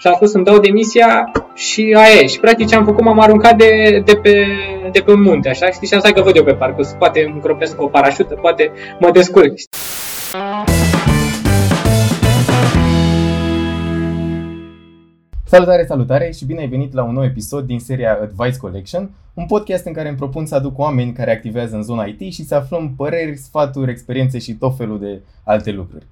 Și am spus, îmi dau demisia și aia e. Și practic ce am făcut, m-am aruncat de pe munte, așa, știi, și am stat că văd eu pe parcurs. Poate îmi cropesc o parașută, poate mă descurc. Salutare, salutare și bine ai venit la un nou episod din seria Advice Collection, un podcast în care îmi propun să aduc oameni care activează în zona IT și să aflăm păreri, sfaturi, experiențe și tot felul de alte lucruri.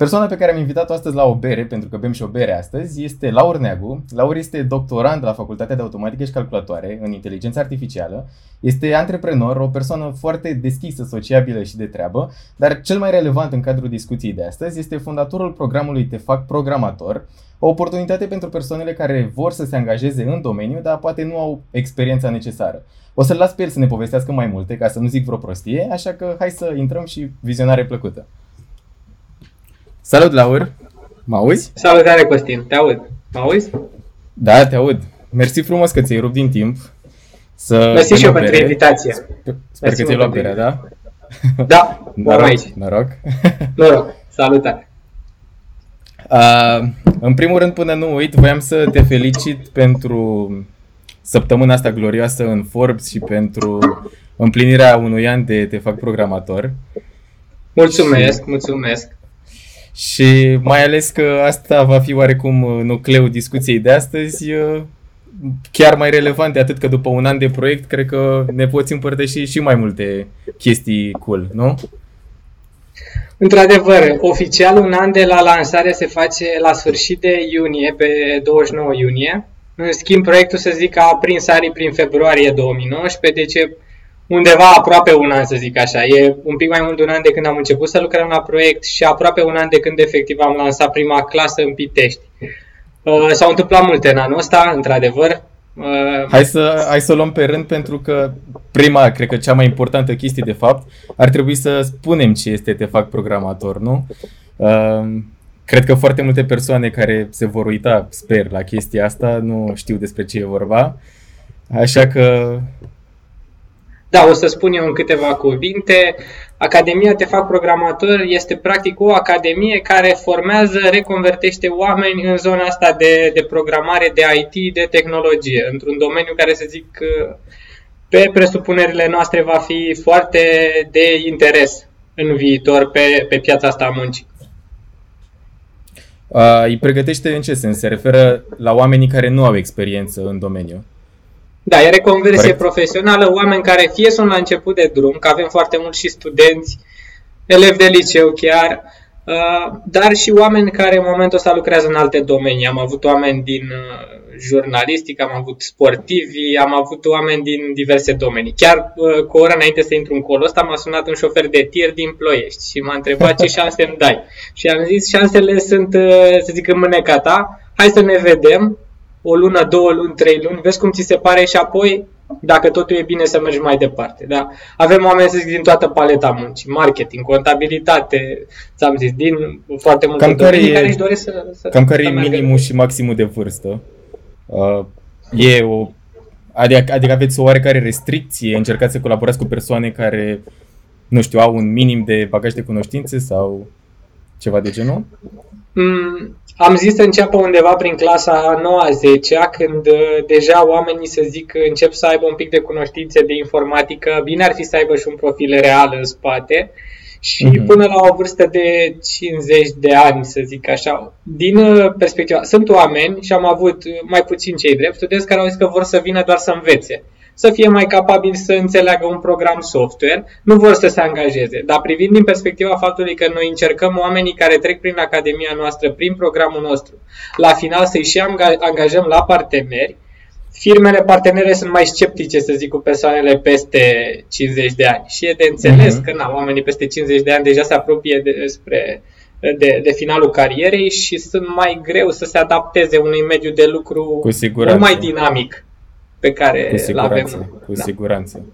Persoana pe care am invitat-o astăzi la o bere, pentru că bem și o bere astăzi, este Laur Neagu. Laur este doctorand la Facultatea de Automatică și Calculatoare în Inteligență Artificială. Este antreprenor, o persoană foarte deschisă, sociabilă și de treabă, dar cel mai relevant în cadrul discuției de astăzi este fondatorul programului Te Fac Programator, o oportunitate pentru persoanele care vor să se angajeze în domeniu, dar poate nu au experiența necesară. O să-l las pe el să ne povestească mai multe, ca să nu zic vreo prostie, așa că hai să intrăm și vizionare plăcută. Salut, Laur! Mă auzi? Salutare, Costin! Te aud! Mă auzi? Da, te aud! Mersi frumos că ți-ai rupt din timp. Mersi și eu pentru invitație. Sper că ți-ai luat berea, da? Da, noroc, aici. Noroc! Salutare! În primul rând, până nu uit, voiam să te felicit pentru săptămâna asta glorioasă în Forbes și pentru împlinirea unui an de Te Fac Programator. Mulțumesc! Și mai ales că asta va fi oarecum nucleul discuției de astăzi, chiar mai relevant, atât că după un an de proiect, cred că ne poți împărtăși și mai multe chestii cool, nu? Într-adevăr, oficial un an de la lansare se face la sfârșit de iunie, pe 29 iunie. În schimb, proiectul, să zic, a prins arii prin februarie 2019, deci undeva aproape un an, să zic așa. E un pic mai mult de un an de când am început să lucrăm la proiect și aproape un an de când efectiv am lansat prima clasă în Pitești. S-au întâmplat multe în anul ăsta, într-adevăr. Hai să luăm pe rând, pentru că prima, cred că cea mai importantă chestie de fapt, ar trebui să spunem ce este Te Fac Programator, nu? Cred că foarte multe persoane care se vor uita, sper, la chestia asta, nu știu despre ce e vorba. Așa că... Da, o să spun eu în câteva cuvinte. Academia Te Fac Programator este practic o academie care formează, reconvertește oameni în zona asta de programare, de IT, de tehnologie, într-un domeniu care, să zic, pe presupunerile noastre va fi foarte de interes în viitor pe piața asta a muncii. Îi pregătește în ce sens? Se referă la oamenii care nu au experiență în domeniu? Da, e reconversie profesională, oameni care fie sunt la început de drum, că avem foarte mulți și studenți, elevi de liceu chiar, dar și oameni care în momentul ăsta lucrează în alte domenii. Am avut oameni din jurnalistică, am avut sportivi, am avut oameni din diverse domenii. Chiar cu o oră înainte să intru în colul ăsta, m-a sunat un șofer de tir din Ploiești și m-a întrebat ce șanse îmi dai. Și am zis, șansele sunt, să zic, în mâneca ta, hai să ne vedem. O lună, 2 luni, 3 luni, vezi cum ți se pare și apoi, dacă totul e bine, să mergi mai departe. Da? Avem oameni, să zic, din toată paleta muncii, marketing, contabilitate, ți-am zis, din foarte multe domenii care își doresc să cam care e minimul și maximul de vârstă? Adică aveți o oarecare restricție? Încercați să colaborați cu persoane care, nu știu, au un minim de bagaj de cunoștințe sau ceva de genul? Am zis să înceapă undeva prin clasa 9-10-a, când deja oamenii, să zic, încep să aibă un pic de cunoștințe de informatică. Bine ar fi să aibă și un profil real în spate și până la o vârstă de 50 de ani, să zic așa. Din perspectiva, sunt oameni, și am avut mai puțin cei drept, studenți care au zis că vor să vină doar să învețe, să fie mai capabili să înțeleagă un program software, nu vor să se angajeze. Dar privind din perspectiva faptului că noi încercăm oamenii care trec prin academia noastră, prin programul nostru, la final să-i și angajăm la parteneri, firmele partenere sunt mai sceptice, să zic, cu persoanele peste 50 de ani. Și e de înțeles că oamenii peste 50 de ani deja se apropie de finalul carierei și sunt mai greu să se adapteze unui mediu de lucru mult mai dinamic. Pe care Cu siguranță.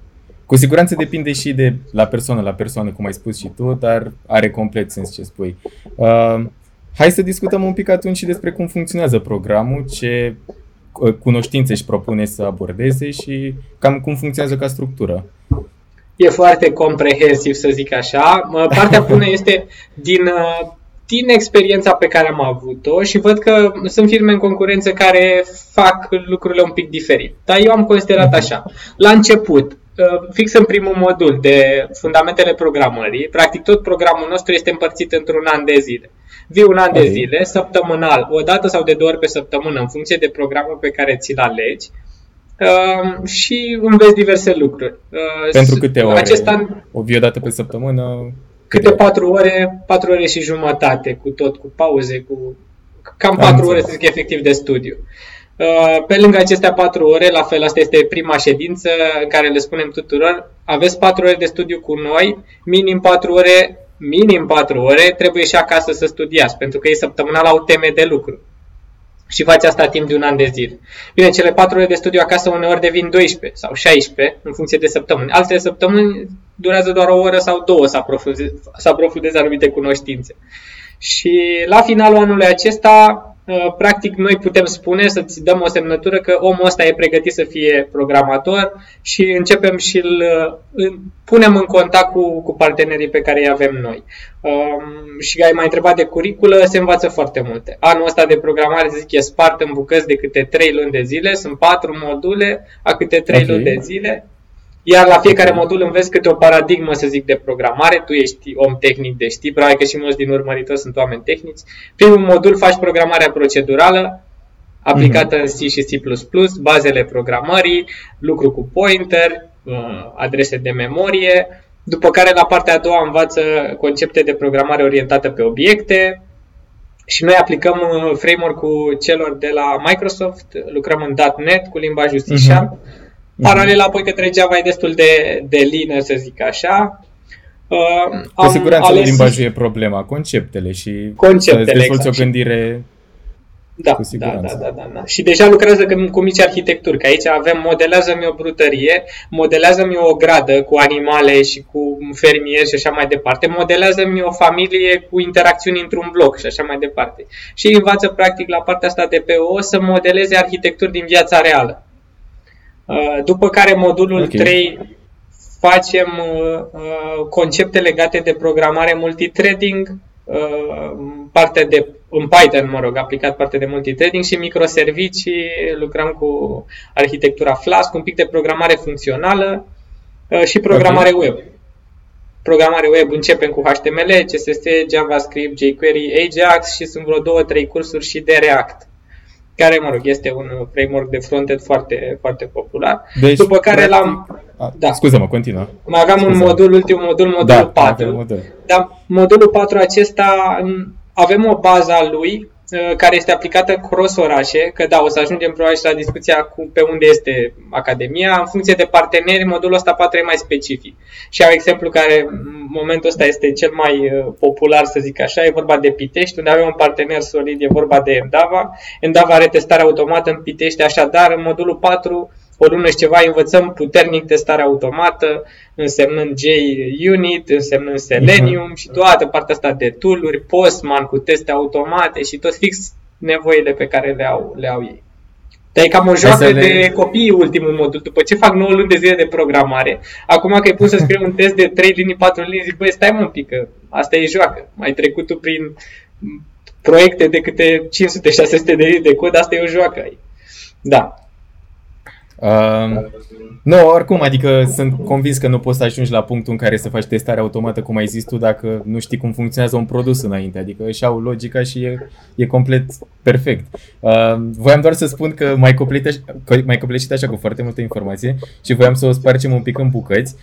Cu siguranță depinde și de la persoană, cum ai spus și tu, dar are complet sens ce spui. Hai să discutăm un pic atunci și despre cum funcționează programul, ce cunoștințe își propune să abordeze și cam cum funcționează ca structură. E foarte comprehensiv, să zic așa. Partea bună este din din experiența pe care am avut-o și văd că sunt firme în concurență care fac lucrurile un pic diferit. Dar eu am considerat așa. La început, fix în primul modul de fundamentele programării, practic tot programul nostru este împărțit într-un an de zile. Vii un an de zile, săptămânal, o dată sau de două ori pe săptămână, în funcție de programul pe care ți-l alegi, și înveți diverse lucruri. Pentru câte ore? Acest an, o vii o dată pe săptămână? Câte 4 ore și jumătate, cu tot, cu pauze, cu cam 4 ore, să zic, efectiv de studiu. Pe lângă acestea 4 ore, la fel, asta este prima ședință în care le spunem tuturor, aveți 4 ore de studiu cu noi, minim 4 ore, trebuie și acasă să studiați, pentru că ei săptămânal au teme de lucru. Și faci asta timp de un an de zile. Bine, cele 4 ore de studiu acasă uneori devin 12 sau 16 în funcție de săptămâni. Alte săptămâni durează doar o oră sau două să aprofundezi anumite cunoștințe. Și la finalul anului acesta, practic, noi putem spune, să-ți dăm o semnătură că omul ăsta e pregătit să fie programator și începem și îl punem în contact cu partenerii pe care îi avem noi. Și ai mai întrebat de curriculă, se învață foarte multe. Anul ăsta de programare, zic, e spart în bucăți de câte 3 luni de zile, sunt 4 module a câte 3 luni de zile, iar la fiecare modul înveți câte o paradigmă, să zic, de programare. Tu ești om tehnic, de știi, probabil că și mulți din urmăritori sunt oameni tehnici. Primul modul faci programarea procedurală, aplicată în C și C++, bazele programării, lucru cu pointer, adrese de memorie, după care la partea a doua învață concepte de programare orientată pe obiecte și noi aplicăm framework-ul celor de la Microsoft, lucrăm în .NET cu limbajul C#, Paralel, apoi către Java e destul de lină, să zic așa. Cu siguranță limbajul e problema, conceptele și să dezvolți o gândire. Da, da. Și deja lucrează cu mici arhitecturi, că aici avem modelează-mi o brutărie, modelează-mi o ogradă cu animale și cu fermieri și așa mai departe, modelează-mi o familie cu interacțiuni într-un bloc și așa mai departe. Și învață practic la partea asta de PO să modeleze arhitecturi din viața reală. După care modulul 3 facem concepte legate de programare multithreading, în Python, aplicat partea de multithreading și microservicii, lucrăm cu arhitectura Flask, un pic de programare funcțională și programare web. Programare web începem cu HTML, CSS, JavaScript, jQuery, Ajax și sunt vreo 2-3 cursuri și de React, care, este un framework de frontend foarte, foarte popular. Deci, după care scuze-mă, continuă. Mai aveam un modul, modulul 4. Modul. Dar modulul 4 acesta, avem o bază a lui, care este aplicată cross-orașe, că o să ajungem probabil și la discuția cu pe unde este academia, în funcție de parteneri, modulul ăsta 4 e mai specific. Și au exemplu care în momentul ăsta este cel mai popular, să zic așa, e vorba de Pitești, unde avem un partener solid, e vorba de Endava. Endava are testare automată în Pitești, așadar în modulul 4, o lună și ceva, învățăm puternic testarea automată, însemnând JUnit, însemnând Selenium și toată partea asta de tool-uri, Postman cu teste automate și tot fix nevoile pe care le au ei. Dar e cam o joacă de copii ultimul modul. După ce fac 9 luni de zile de programare, acum că îi pun să scriu un test de 3 linii, 4 linii, zic, băi, stai un pic, că asta e joacă. Mai trecut tu prin proiecte de câte 500-600 de linii de cod, asta e o joacă. Da. Nu, oricum, adică sunt convins că nu poți să ajungi la punctul în care să faci testare automată, cum ai zis tu, dacă nu știi cum funcționează un produs înainte. Adică își au logica și e complet perfect. Voiam doar să spun că m-ai copleșit așa cu foarte multă informație și voiam să o spargem un pic în bucăți,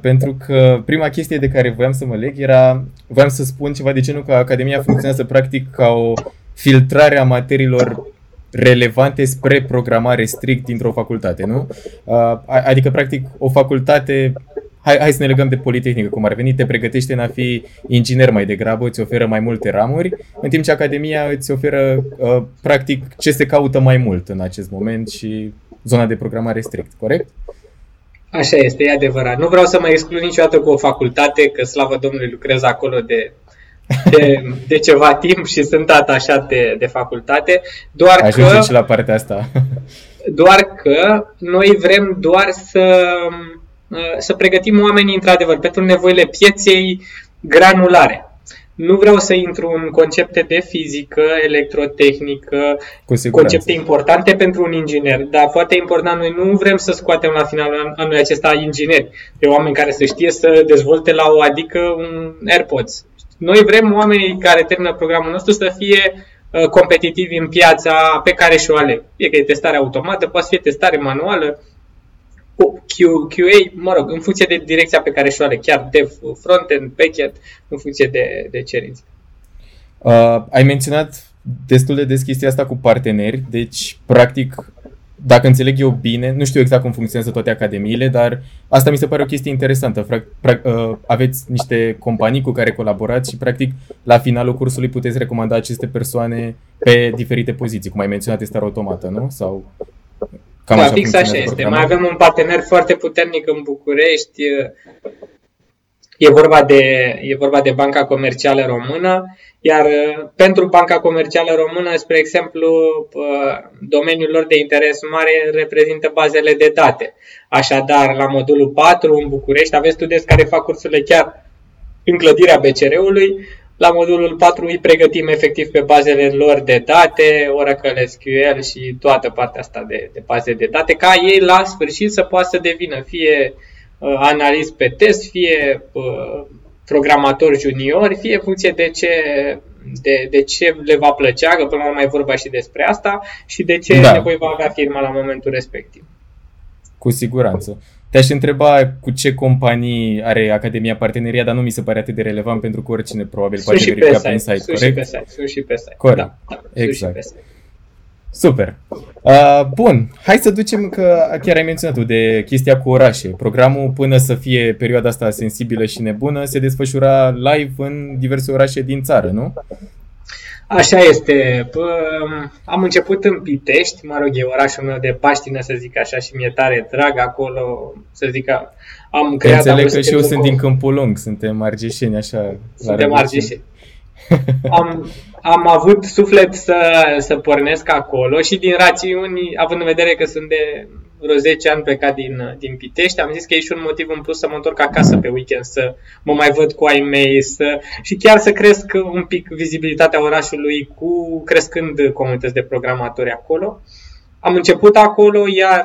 pentru că prima chestie de care voiam să mă leg era, voiam să spun ceva de genul că academia funcționează practic ca o filtrare a materiilor relevante spre programare strict dintr-o facultate, nu? Adică, practic, o facultate, hai să ne legăm de Politehnică, cum ar veni, te pregătește în a fi inginer mai degrabă, îți oferă mai multe ramuri, în timp ce academia îți oferă, practic, ce se caută mai mult în acest moment și zona de programare strict, corect? Așa este, e adevărat. Nu vreau să mă exclud niciodată cu o facultate, că, slavă Domnului, lucrez acolo de ceva timp și sunt atașat de facultate, doar ajungem că și la partea asta. Doar că noi vrem doar să pregătim oamenii într-adevăr pentru nevoile pieței granulare. Nu vreau să intru în concepte de fizică, electrotehnică, concepte importante pentru un inginer, dar foarte important, noi nu vrem să scoatem la finalul anului acesta ingineri, pe oameni care să știe să dezvolte la o adică un AirPods. Noi vrem oamenii care termină programul nostru să fie competitivi în piața pe care și-o aleg. Fie că e testare automată, poate fi testare manuală, QA, mă rog, în funcție de direcția pe care și-o are, chiar dev, front-end, back-end, în funcție de cerințe. Ai menționat destul de des chestia asta cu parteneri, deci, practic, dacă înțeleg eu bine, nu știu exact cum funcționează toate academiile, dar asta mi se pare o chestie interesantă. Aveți niște companii cu care colaborați și, practic, la finalul cursului puteți recomanda aceste persoane pe diferite poziții, cum ai menționat, testarea automată, nu? Sau... Da, fix așa este. Mai avem un partener foarte puternic în București. E vorba de Banca Comercială Română, iar pentru Banca Comercială Română, spre exemplu, domeniul lor de interes mare reprezintă bazele de date. Așadar, la modulul 4 în București aveți studenți care fac cursurile chiar în clădirea BCR-ului. La modulul 4 îi pregătim efectiv pe bazele lor de date, Oracle, SQL și toată partea asta de baze de date, ca ei la sfârșit să poată să devină fie analist pe test, fie programator junior, fie în funcție de ce le va plăcea, că până la urmă e vorba și despre asta, și de ce nevoie va avea firma la momentul respectiv. Cu siguranță. Te-aș întreba cu ce companii are Academia parteneria, dar nu mi se pare atât de relevant pentru că oricine probabil sunt poate verifica pe site, corect? Sunt și pe site. Corect, da, exact. Super. Bun, hai să ducem, că chiar ai menționat tu de chestia cu orașe. Programul, până să fie perioada asta sensibilă și nebună, se desfășura live în diverse orașe din țară, nu? Așa este. Am început în Pitești, mă rog, e orașul meu de paștină, să zic așa, și mi-e tare drag acolo, să zic că am creat... Înțeleg că și eu sunt din Câmpul Lung, suntem argeșeni, așa. Suntem argeșeni. Am avut suflet să pornesc acolo și din rațiuni, având în vedere că sunt de vreo 10 ani plecat din Pitești, am zis că e și un motiv în plus să mă întorc acasă pe weekend, să mă mai văd cu ai mei și chiar să cresc un pic vizibilitatea orașului crescând comunități de programatori acolo. Am început acolo, iar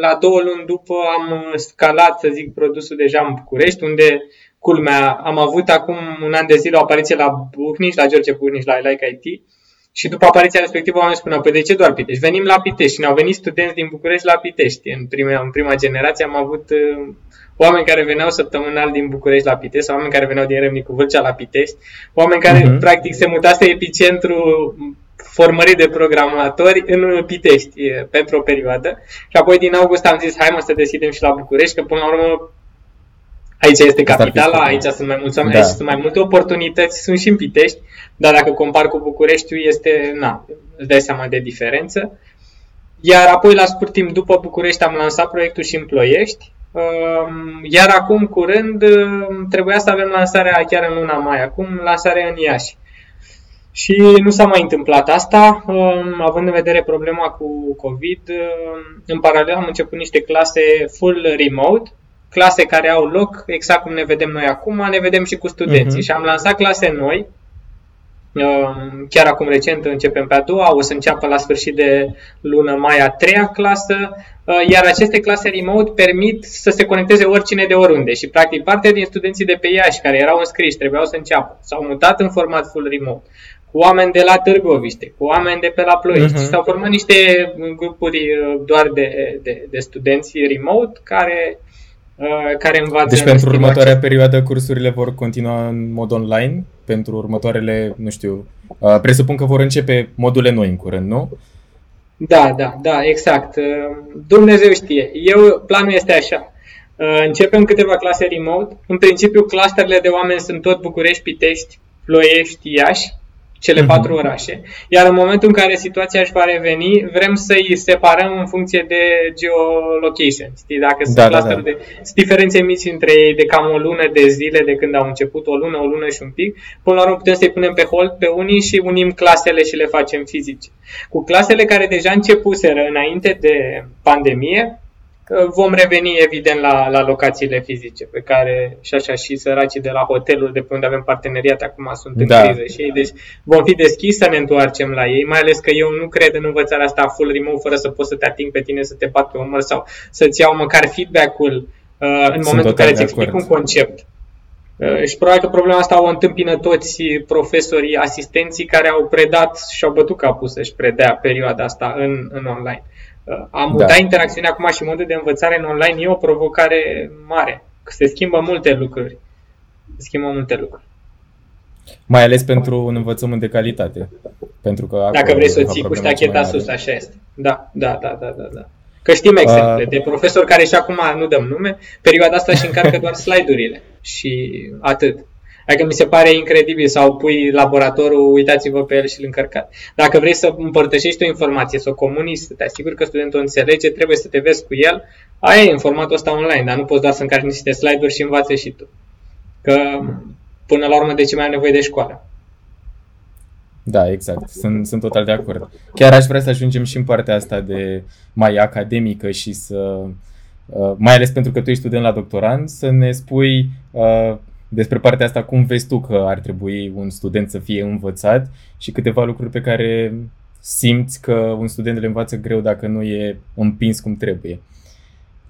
la 2 luni după am scalat, să zic, produsul deja în București, unde, culmea, am avut acum un an de zile o apariție la George Buchniș, la I Like IT. Și după apariția respectivă oamenii spuneau, păi de ce doar Pitești? Venim la Pitești și ne-au venit studenți din București la Pitești. În prima generație am avut oameni care veneau săptămânal din București la Pitești, sau oameni care veneau din Râmnicu Vâlcea la Pitești, oameni care practic se mutase epicentrul formării de programatori în Pitești pentru o perioadă. Și apoi din august am zis, hai mă să deschidem și la București, că până la urmă aici este capitala, aici sunt mai mulți oameni, aici sunt mai multe oportunități, sunt și în Pitești, dar dacă compar cu Bucureștiul, îți dai seama de diferență. Iar apoi, la scurt timp după București, am lansat proiectul și în Ploiești, iar acum, curând, trebuia să avem lansarea chiar în luna mai, acum lansarea în Iași. Și nu s-a mai întâmplat asta, având în vedere problema cu COVID, în paralel am început niște clase full remote, clase care au loc exact cum ne vedem noi acum, ne vedem și cu studenții. Și am lansat clase noi, chiar acum recent începem pe a doua, o să înceapă la sfârșit de lună mai a treia clasă, iar aceste clase remote permit să se conecteze oricine de oriunde și practic parte din studenții de pe Iași care erau înscriși, trebuiau să înceapă, s-au mutat în format full remote, cu oameni de la Târgoviște, cu oameni de pe la Ploiești. S-au format niște grupuri doar de studenți remote care învață. Deci pentru următoarea perioadă cursurile vor continua în mod online, pentru următoarele, nu știu, presupun că vor începe module noi în curând, nu? Da, exact. Dumnezeu știe. Planul este așa. Începem câteva clase remote. În principiu, clusterele de oameni sunt tot București, Pitești, Ploiești, Iași, cele 4 orașe. Iar în momentul în care situația își va reveni, vrem să îi separăm în funcție de geolocation. Știi, dacă sunt clusterul de diferențe mici între ei de cam o lună de zile de când au început, o lună și un pic, până la urmă putem să-i punem pe hold pe unii și unim clasele și le facem fizice. Cu clasele care deja începuseră înainte de pandemie, Vom reveni, evident, la locațiile fizice pe care și săracii de la hotelul de pe unde avem parteneriat acum sunt în criză și ei, deci vom fi deschiși să ne întoarcem la ei, mai ales că eu nu cred în învățarea asta full remote fără să poți să te ating pe tine, să te bat pe umăr sau să-ți iau măcar feedback-ul în momentul în care îți explic un concept. Și probabil că problema asta o întâmpină toți profesorii, asistenții care au predat și au bătut capul să-și predea perioada asta în online. A muta interacțiunea acum și modul de învățare în online e o provocare mare. Se schimbă multe lucruri. Mai ales pentru un învățământ de calitate. Pentru că dacă vrei să o ții cu ștacheta sus, așa este. Da. Că știm exemple de profesori care și acum, nu dăm nume, perioada asta și încarcă doar slide-urile și atât. Adică mi se pare incredibil, sau pui laboratorul, uitați-vă pe el și îl încărcați. Dacă vrei să împărtășești o informație, să o comunici, să te asiguri că studentul înțelege, trebuie să te vezi cu el. Aia e în formatul ăsta online, dar nu poți doar să încarci niște slide-uri și învață și tu. Că până la urmă de ce mai ai nevoie de școală? Da, exact. Sunt total de acord. Chiar aș vrea să ajungem și în partea asta de mai academică și să, mai ales pentru că tu ești student la doctorand, să ne spui despre partea asta cum vezi tu că ar trebui un student să fie învățat și câteva lucruri pe care simți că un student le învață greu dacă nu e împins cum trebuie.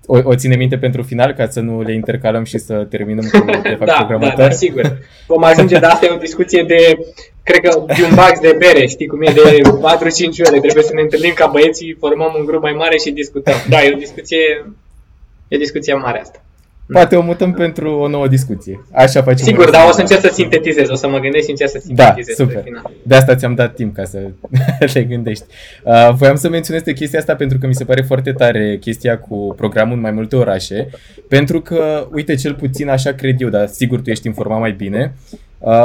O ține minte pentru final, ca să nu le intercalăm și să terminăm cu Te Fac Programator? Da, sigur. Vom ajunge, dar asta e o discuție de, cred că, de un bax de bere, știi cum e, de 4-5 ore. Trebuie să ne întâlnim ca băieții, formăm un grup mai mare și discutăm. Da, e o discuție mare asta. Poate o mutăm pentru o nouă discuție. Așa facem. Sigur, dar o să încerc să sintetizez. O să mă gândesc și încerc să sintetizez. Da, super. De asta ți-am dat timp ca să te gândești. Voiam să menționez chestia asta pentru că mi se pare foarte tare chestia cu programul în mai multe orașe. Pentru că, uite, cel puțin așa cred eu, dar sigur tu ești informat mai bine.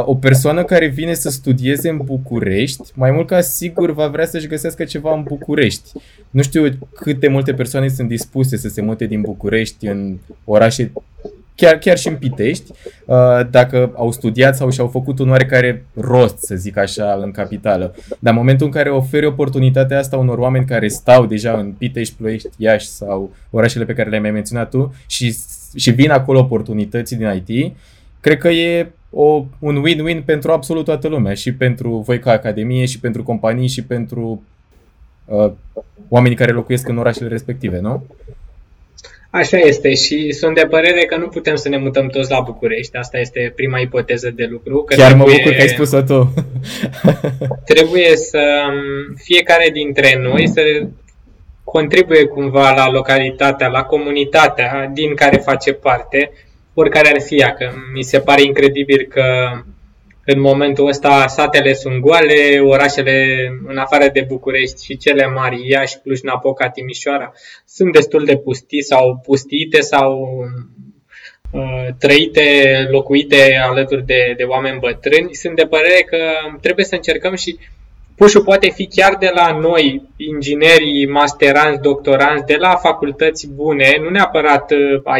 O persoană care vine să studieze în București, mai mult ca sigur va vrea să-și găsească ceva în București. Nu știu câte multe persoane sunt dispuse să se mute din București în orașe, chiar și în Pitești, dacă au studiat sau și-au făcut un oarecare rost, să zic așa, în capitală. Dar în momentul în care oferi oportunitatea asta unor oameni care stau deja în Pitești, Ploiești, Iași sau orașele pe care le-ai mai menționat tu și vin acolo oportunității din IT, cred că e un win-win pentru absolut toată lumea, și pentru voi ca academie, și pentru companii, și pentru oamenii care locuiesc în orașele respective, nu? Așa este, și sunt de părere că nu putem să ne mutăm toți la București, asta este prima ipoteză de lucru. Că chiar mă bucur că ai spus-o tu. Trebuie să fiecare dintre noi să contribuie cumva la localitatea, la comunitatea din care face parte, oricare ar fi ea, că mi se pare incredibil că în momentul ăsta satele sunt goale, orașele în afară de București și cele mari, Iași, Cluj-Napoca, Timișoara, sunt destul de pustii sau pustiite sau trăite, locuite alături de oameni bătrâni. Sunt de părere că trebuie să încercăm și push-ul poate fi chiar de la noi, inginerii, masteranți, doctoranți, de la facultăți bune, nu neapărat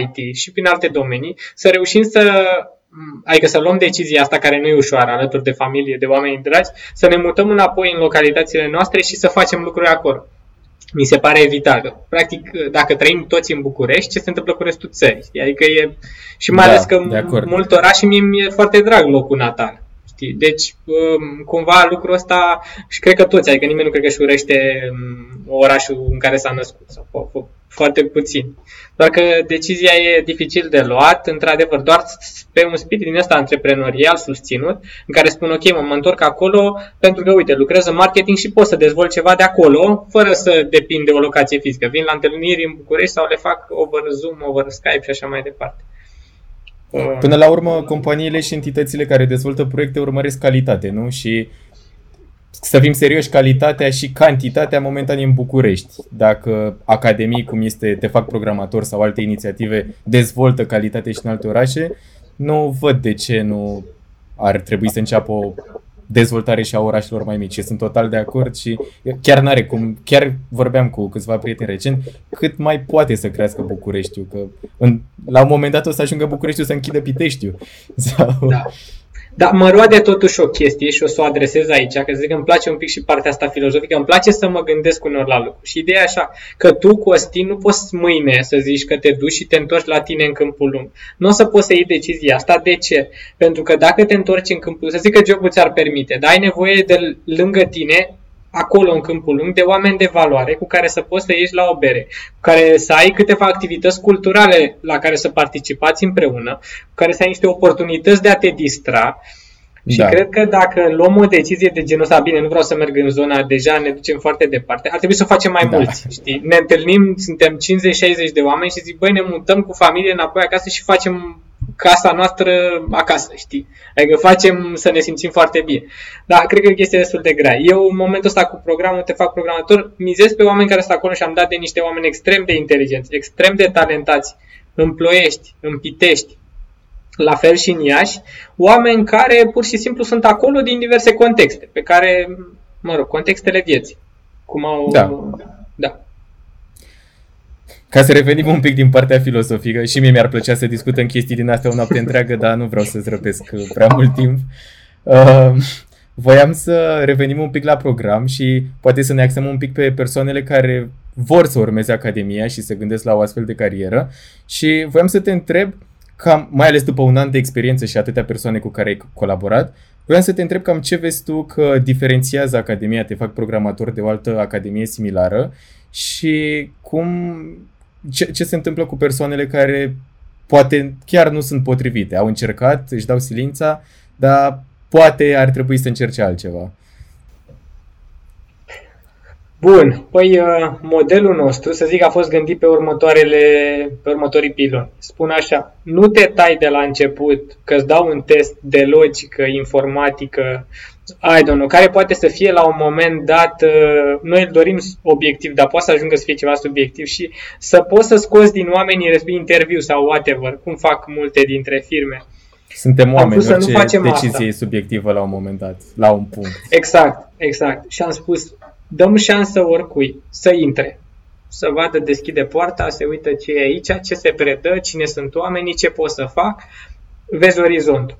IT, și prin alte domenii, să reușim să luăm decizia asta care nu e ușoară, alături de familie, de oameni dragi, să ne mutăm înapoi în localitățile noastre și să facem lucruri acolo. Mi se pare vital. Practic, dacă trăim toți în București, ce se întâmplă cu restul țării? Adică e, și mai ales că mult orașe, mi-e foarte drag locul natal. Deci, cumva lucrul ăsta, și cred că toți, adică nimeni nu cred că își urește orașul în care s-a născut, sau foarte puțin. Doar că decizia e dificil de luat, într-adevăr, doar pe un spirit din ăsta antreprenorial susținut, în care spun, ok, mă întorc acolo, pentru că, uite, lucrez în marketing și pot să dezvolt ceva de acolo, fără să depind de o locație fizică. Vin la întâlniri în București sau le fac over Zoom, over Skype și așa mai departe. Până la urmă, companiile și entitățile care dezvoltă proiecte urmăresc calitate, nu? Și să fim serioși, calitatea și cantitatea momentan e în București. Dacă academii, cum este Te Fac Programator sau alte inițiative, dezvoltă calitate și în alte orașe, nu văd de ce nu ar trebui să înceapă o dezvoltare și a orașelor mai mici. Eu sunt total de acord și chiar n-are cum, chiar vorbeam cu câțiva prieteni recent, cât mai poate să crească Bucureștiul, că la un moment dat o să ajungă Bucureștiul să închidă Piteștiul. Sau... Da. Dar mă roade totuși o chestie și o să o adresez aici, că zic că îmi place un pic și partea asta filozofică, îmi place să mă gândesc uneori la lucruri. Și ideea e așa, că tu, Costin, nu poți mâine să zici că te duci și te întorci la tine în câmpul lung. Nu o să poți să iei decizia asta. De ce? Pentru că dacă te întorci în câmpul, să zic că jobul ți-ar permite, dar ai nevoie de lângă tine, acolo în câmpul lung, de oameni de valoare cu care să poți să ieși la o bere, cu care să ai câteva activități culturale la care să participați împreună, cu care să ai niște oportunități de a te distra. Și cred că dacă luăm o decizie de genul ăsta, bine, nu vreau să merg în zona, deja ne ducem foarte departe, ar trebui să o facem mai mulți, știi? Ne întâlnim, suntem 50-60 de oameni și zic, băi, ne mutăm cu familie înapoi acasă și facem casa noastră acasă, știi? Adică facem să ne simțim foarte bine. Dar cred că e chestia destul de grea. Eu, în momentul ăsta cu programul Te Fac Programator, mizez pe oameni care sunt acolo și am dat de niște oameni extrem de inteligenți, extrem de talentați, în Ploiești, în Pitești, la fel și în Iași, oameni care pur și simplu sunt acolo din diverse contexte, pe care, mă rog, contextele vieții. Cum au... Da. Ca să revenim un pic din partea filosofică, și mie mi-ar plăcea să discutăm chestii din astea o noapte întreagă, dar nu vreau să-ți răpesc prea mult timp. Voiam să revenim un pic la program și poate să ne axăm un pic pe persoanele care vor să urmeze Academia și se gândesc la o astfel de carieră. Și voiam să te întreb, cam, mai ales după un an de experiență și atâtea persoane cu care ai colaborat, voiam să te întreb cam ce vezi tu că diferențiază Academia Te Fac Programator de o altă academie similară și ce se întâmplă cu persoanele care poate chiar nu sunt potrivite. Au încercat, își dau silința, dar poate ar trebui să încerce altceva. Bun, păi modelul nostru, să zic, a fost gândit pe următorii piloni. Spun așa, nu te tai de la început că îți dau un test de logică, informatică, care poate să fie la un moment dat, noi îl dorim obiectiv, dar poate să ajungă să fie ceva subiectiv și să poți să scoți din oamenii interviu sau whatever, cum fac multe dintre firme. Suntem oameni, orice decizie e subiectivă la un moment dat, la un punct. Exact. Și am spus, dăm șansă oricui să intre, să vadă, deschide poarta, se uită ce e aici, ce se predă, cine sunt oamenii, ce pot să fac, vezi orizontul.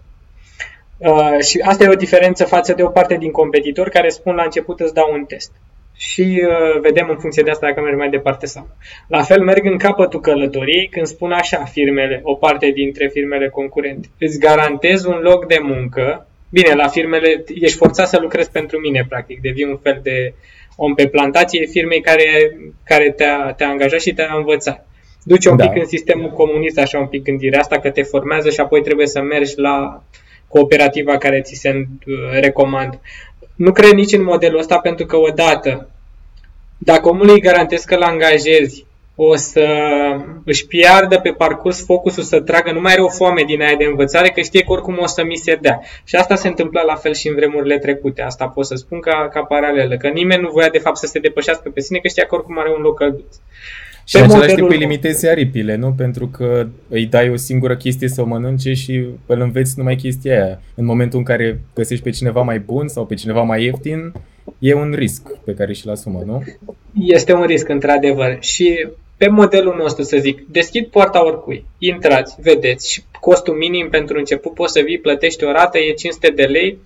Și asta e o diferență față de o parte din competitori care spun la început îți dau un test și vedem în funcție de asta dacă merg mai departe sau nu. La fel merg în capătul călătoriei când spun așa firmele, o parte dintre firmele concurente, îți garantez un loc de muncă. Bine, la firmele ești forțat să lucrezi pentru mine, practic, devii un fel de om pe plantație firmei care te-a angajat și te-a învățat. Duci un pic în sistemul comunist, așa un pic gândirea asta, că te formează și apoi trebuie să mergi la cooperativa care ți se recomandă. Nu cred nici în modelul ăsta pentru că odată, dacă omul îi garantezi că l-angajezi, o să își piardă pe parcurs focusul să tragă, nu mai are o foame din aia de învățare, că știe că oricum o să mi se dea. Și asta se întâmpla la fel și în vremurile trecute. Asta pot să spun ca paralelă, că nimeni nu voia de fapt să se depășească pe sine, că știa că oricum are un loc călduț. Și în același timp îi limitezi aripile, nu? Pentru că îi dai o singură chestie să o mănânce și îl înveți numai chestia aia. În momentul în care găsești pe cineva mai bun sau pe cineva mai ieftin, e un risc pe care și-l asumă, nu? Este un risc, într-adevăr. Și pe modelul nostru, să zic, deschid poarta oricui, intrați, vedeți și costul minim pentru început, poți să vii, plătești o rată, e 500 de lei,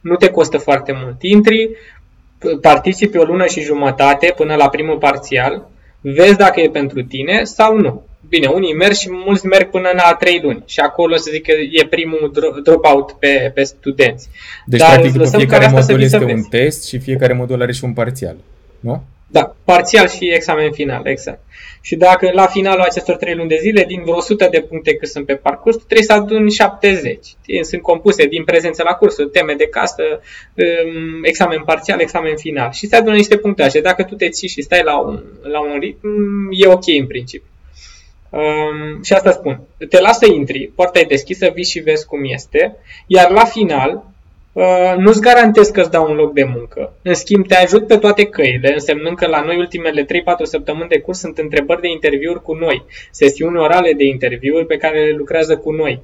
nu te costă foarte mult. Intri, participi o lună și jumătate până la primul parțial, vezi dacă e pentru tine sau nu. Bine, unii merg și mulți merg până la 3 luni și acolo, să zic că e primul dropout pe studenți. Deci, dar practic, după fiecare modul este un test și fiecare modul are și un parțial, nu? Da, parțial și examen final, exact. Și dacă la finalul acestor 3 luni de zile, din vreo 100 de puncte cât sunt pe parcurs, trebuie să aduni 70. Sunt compuse din prezență la cursuri, teme de casă, examen parțial, examen final. Și se adună niște punctaje. Dacă tu te ții și stai la un ritm, e ok în principiu. Și asta spun. Te las să intri, poarta e deschisă, vii și vezi cum este. Iar la final, nu-ți garantez că îți dau un loc de muncă. În schimb, te ajut pe toate căile, însemnând că la noi ultimele 3-4 săptămâni de curs sunt întrebări de interviuri cu noi, sesiuni orale de interviuri pe care le lucrează cu noi.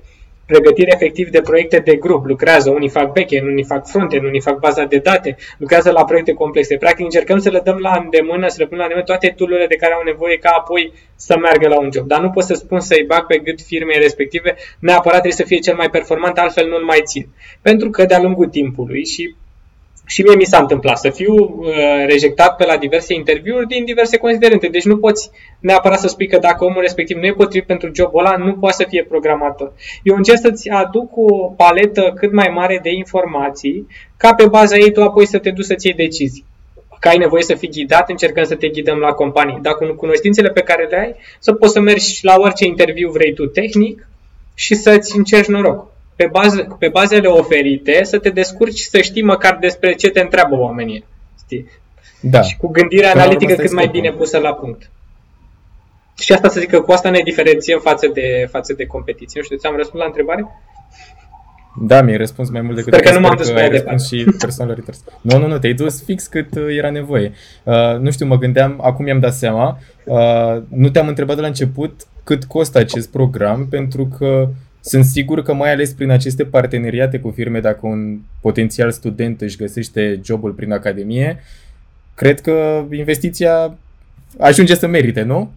pregătire efectiv de proiecte de grup. Lucrează, unii fac back-end, unii fac front-end, unii fac baza de date, lucrează la proiecte complexe. Practic încercăm să le dăm la îndemână, să le punem la îndemână toate tool-urile de care au nevoie ca apoi să meargă la un job. Dar nu pot să spun să-i bag pe gât firmei respective, neapărat trebuie să fie cel mai performant, altfel nu-l mai țin. Pentru că de-a lungul timpului și mie mi s-a întâmplat să fiu rejectat pe la diverse interviuri din diverse considerente. Deci nu poți neapărat să spui că dacă omul respectiv nu e potrivit pentru jobul ăla, nu poate să fie programator. Eu încerc să-ți aduc o paletă cât mai mare de informații, ca pe baza ei tu apoi să te duci să-ți iei decizii. Că ai nevoie să fii ghidat, încercăm să te ghidăm la companie. Dacă nu cunoștințele pe care le ai, să poți să mergi la orice interviu vrei tu tehnic și să-ți încerci noroc. Pe bazele oferite, să te descurci, să știi măcar despre ce te întreabă oamenii. Știi? Da. Și cu gândirea analitică cât mai bine pusă la punct. Și asta să zic că cu asta ne diferențiem față de competiție. Nu știu, ți-am răspuns la întrebare? Da, mi-ai răspuns mai mult decât sper că nu m-am dus pe răspuns și persoanelor interesate. Nu, te-ai dus fix cât era nevoie. Nu știu, mă gândeam, acum mi-am dat seama, nu te-am întrebat de la început cât costă acest program, pentru că sunt sigur că mai ales prin aceste parteneriate cu firme, dacă un potențial student își găsește jobul prin academie, cred că investiția ajunge să merite, nu?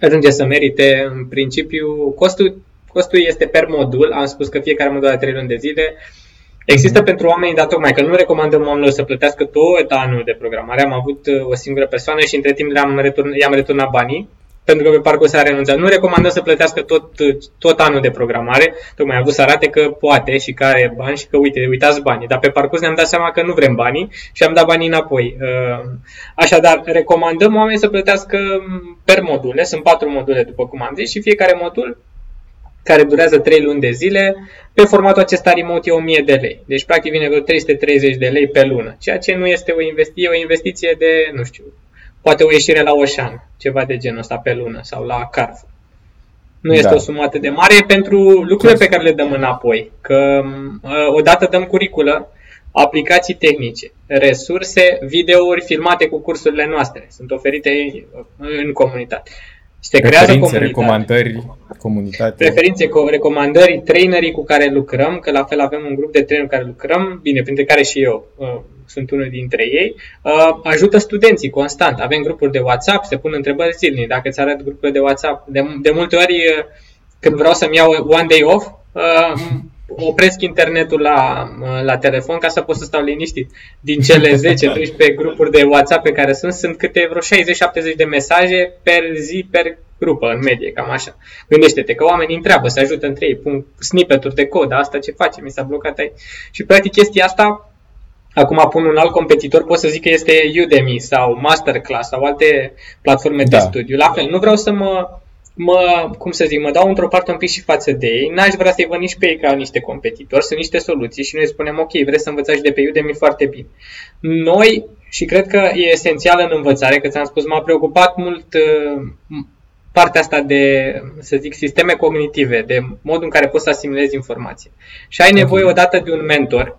Ajunge să merite. În principiu, costul este per modul. Am spus că fiecare modul are 3 luni de zile. Există pentru oamenii, dar tocmai că nu recomandăm oamenilor să plătească tot anul de programare. Am avut o singură persoană și între timp i-am returnat banii, pentru că pe parcurs a renunțat. Nu recomandăm să plătească tot anul de programare, tocmai a vrut să arate că poate și că are bani și că uitați banii. Dar pe parcurs ne-am dat seama că nu vrem banii și am dat banii înapoi. Așadar, recomandăm oamenii să plătească per module, sunt 4 module după cum am zis și fiecare modul care durează 3 luni de zile, pe formatul acesta remote e 1000 de lei. Deci practic vine vreo 330 de lei pe lună, ceea ce nu este o investiție de, nu știu, poate o ieșire la Oșan, ceva de genul ăsta pe lună sau la Carrefour. Nu este o sumă atât de mare pentru lucrurile pe care le dăm înapoi. Că odată dăm curriculă, aplicații tehnice, resurse, videouri filmate cu cursurile noastre. Sunt oferite în comunitate. Și se creează comunitate. Recomandări, comunitate. Preferințe, recomandări, trainerii cu care lucrăm, că la fel avem un grup de traineri cu care lucrăm, bine, printre care și eu sunt unul dintre ei, ajută studenții constant. Avem grupuri de WhatsApp, se pun întrebări zilnic. Dacă îți arăt grupurile de WhatsApp, de multe ori când vreau să-mi iau one day off, opresc internetul la telefon ca să pot să stau liniștit. Din cele 10-12 grupuri de WhatsApp pe care sunt câte vreo 60-70 de mesaje per zi, per grupă, în medie, cam așa. Gândește-te că oamenii întreabă, se ajută între ei, pun snippet-uri de cod, asta ce face, mi s-a blocat aici. Și practic chestia asta, acum pun un alt competitor, pot să zic că este Udemy sau Masterclass sau alte platforme de studiu. La fel, nu vreau să mă dau într-o parte un pic și față de ei, n-aș vrea să-i văd nici pe ei ca niște competitori, sunt niște soluții și noi spunem, ok, vreți să învățați de pe Udemy foarte bine. Noi, și cred că e esențial în învățare, că ți-am spus, m-a preocupat mult partea asta de, să zic, sisteme cognitive, de modul în care poți să asimilezi informație. Și ai nevoie odată de un mentor,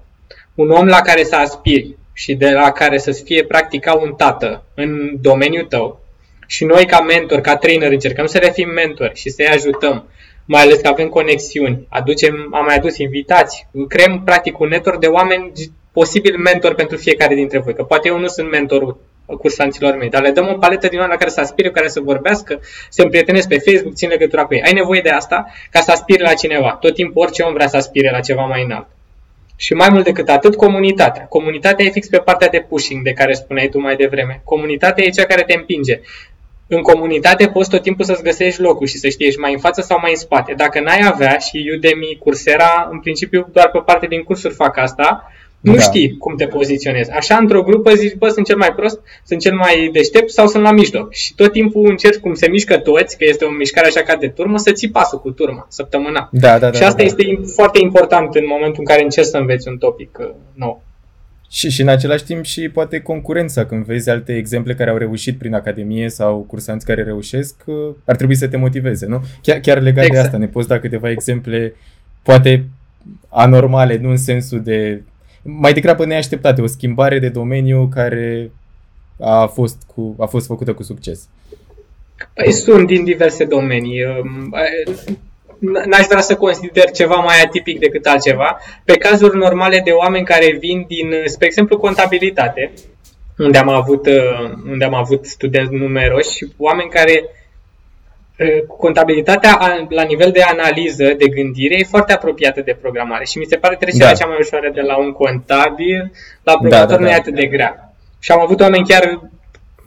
un om la care să aspiri și de la care să-ți fie practic un tată în domeniul tău. Și noi ca mentor, ca trainer, încercăm să le fim mentori și să-i ajutăm, mai ales că avem conexiuni, am mai adus invitați, creăm practic un network de oameni posibil mentor pentru fiecare dintre voi, că poate eu nu sunt mentorul cursanților mei, dar le dăm o paletă din oameni la care să aspire, care să vorbească, se împrietenesc pe Facebook, țin legătura cu ei. Ai nevoie de asta ca să aspiri la cineva, tot timpul orice om vrea să aspire la ceva mai înalt. Și mai mult decât atât, comunitatea. Comunitatea e fix pe partea de pushing de care spuneai tu mai devreme. Comunitatea e cea care te împinge. În comunitate poți tot timpul să-ți găsești locul și să știi, ești mai în față sau mai în spate. Dacă n-ai avea, și Udemy, Coursera, în principiu doar pe parte din cursuri fac asta, nu știi cum te poziționezi. Așa, într-o grupă zici, bă, sunt cel mai prost, sunt cel mai deștept sau sunt la mijloc. Și tot timpul încerci, cum se mișcă toți, că este o mișcare așa ca de turmă, să ții pasul cu turma, săptămâna. Și asta este foarte important în momentul în care încerci să înveți un topic nou. Și în același timp și poate concurența, când vezi alte exemple care au reușit prin academie sau cursanți care reușesc, ar trebui să te motiveze, nu? Chiar legat de asta, ne poți da câteva exemple, poate anormale, nu în sensul de, mai degrabă neașteptate, o schimbare de domeniu care a fost făcută cu succes. Păi sunt din diverse domenii. n-aș vrea să consider ceva mai atipic decât altceva, pe cazuri normale de oameni care vin din, spre exemplu, contabilitate, unde am avut studenți numeroși, oameni care contabilitatea la nivel de analiză, de gândire, e foarte apropiată de programare și mi se pare trecerea cea mai ușoară de la un contabil la programator nu e atât de grea. Și am avut oameni chiar,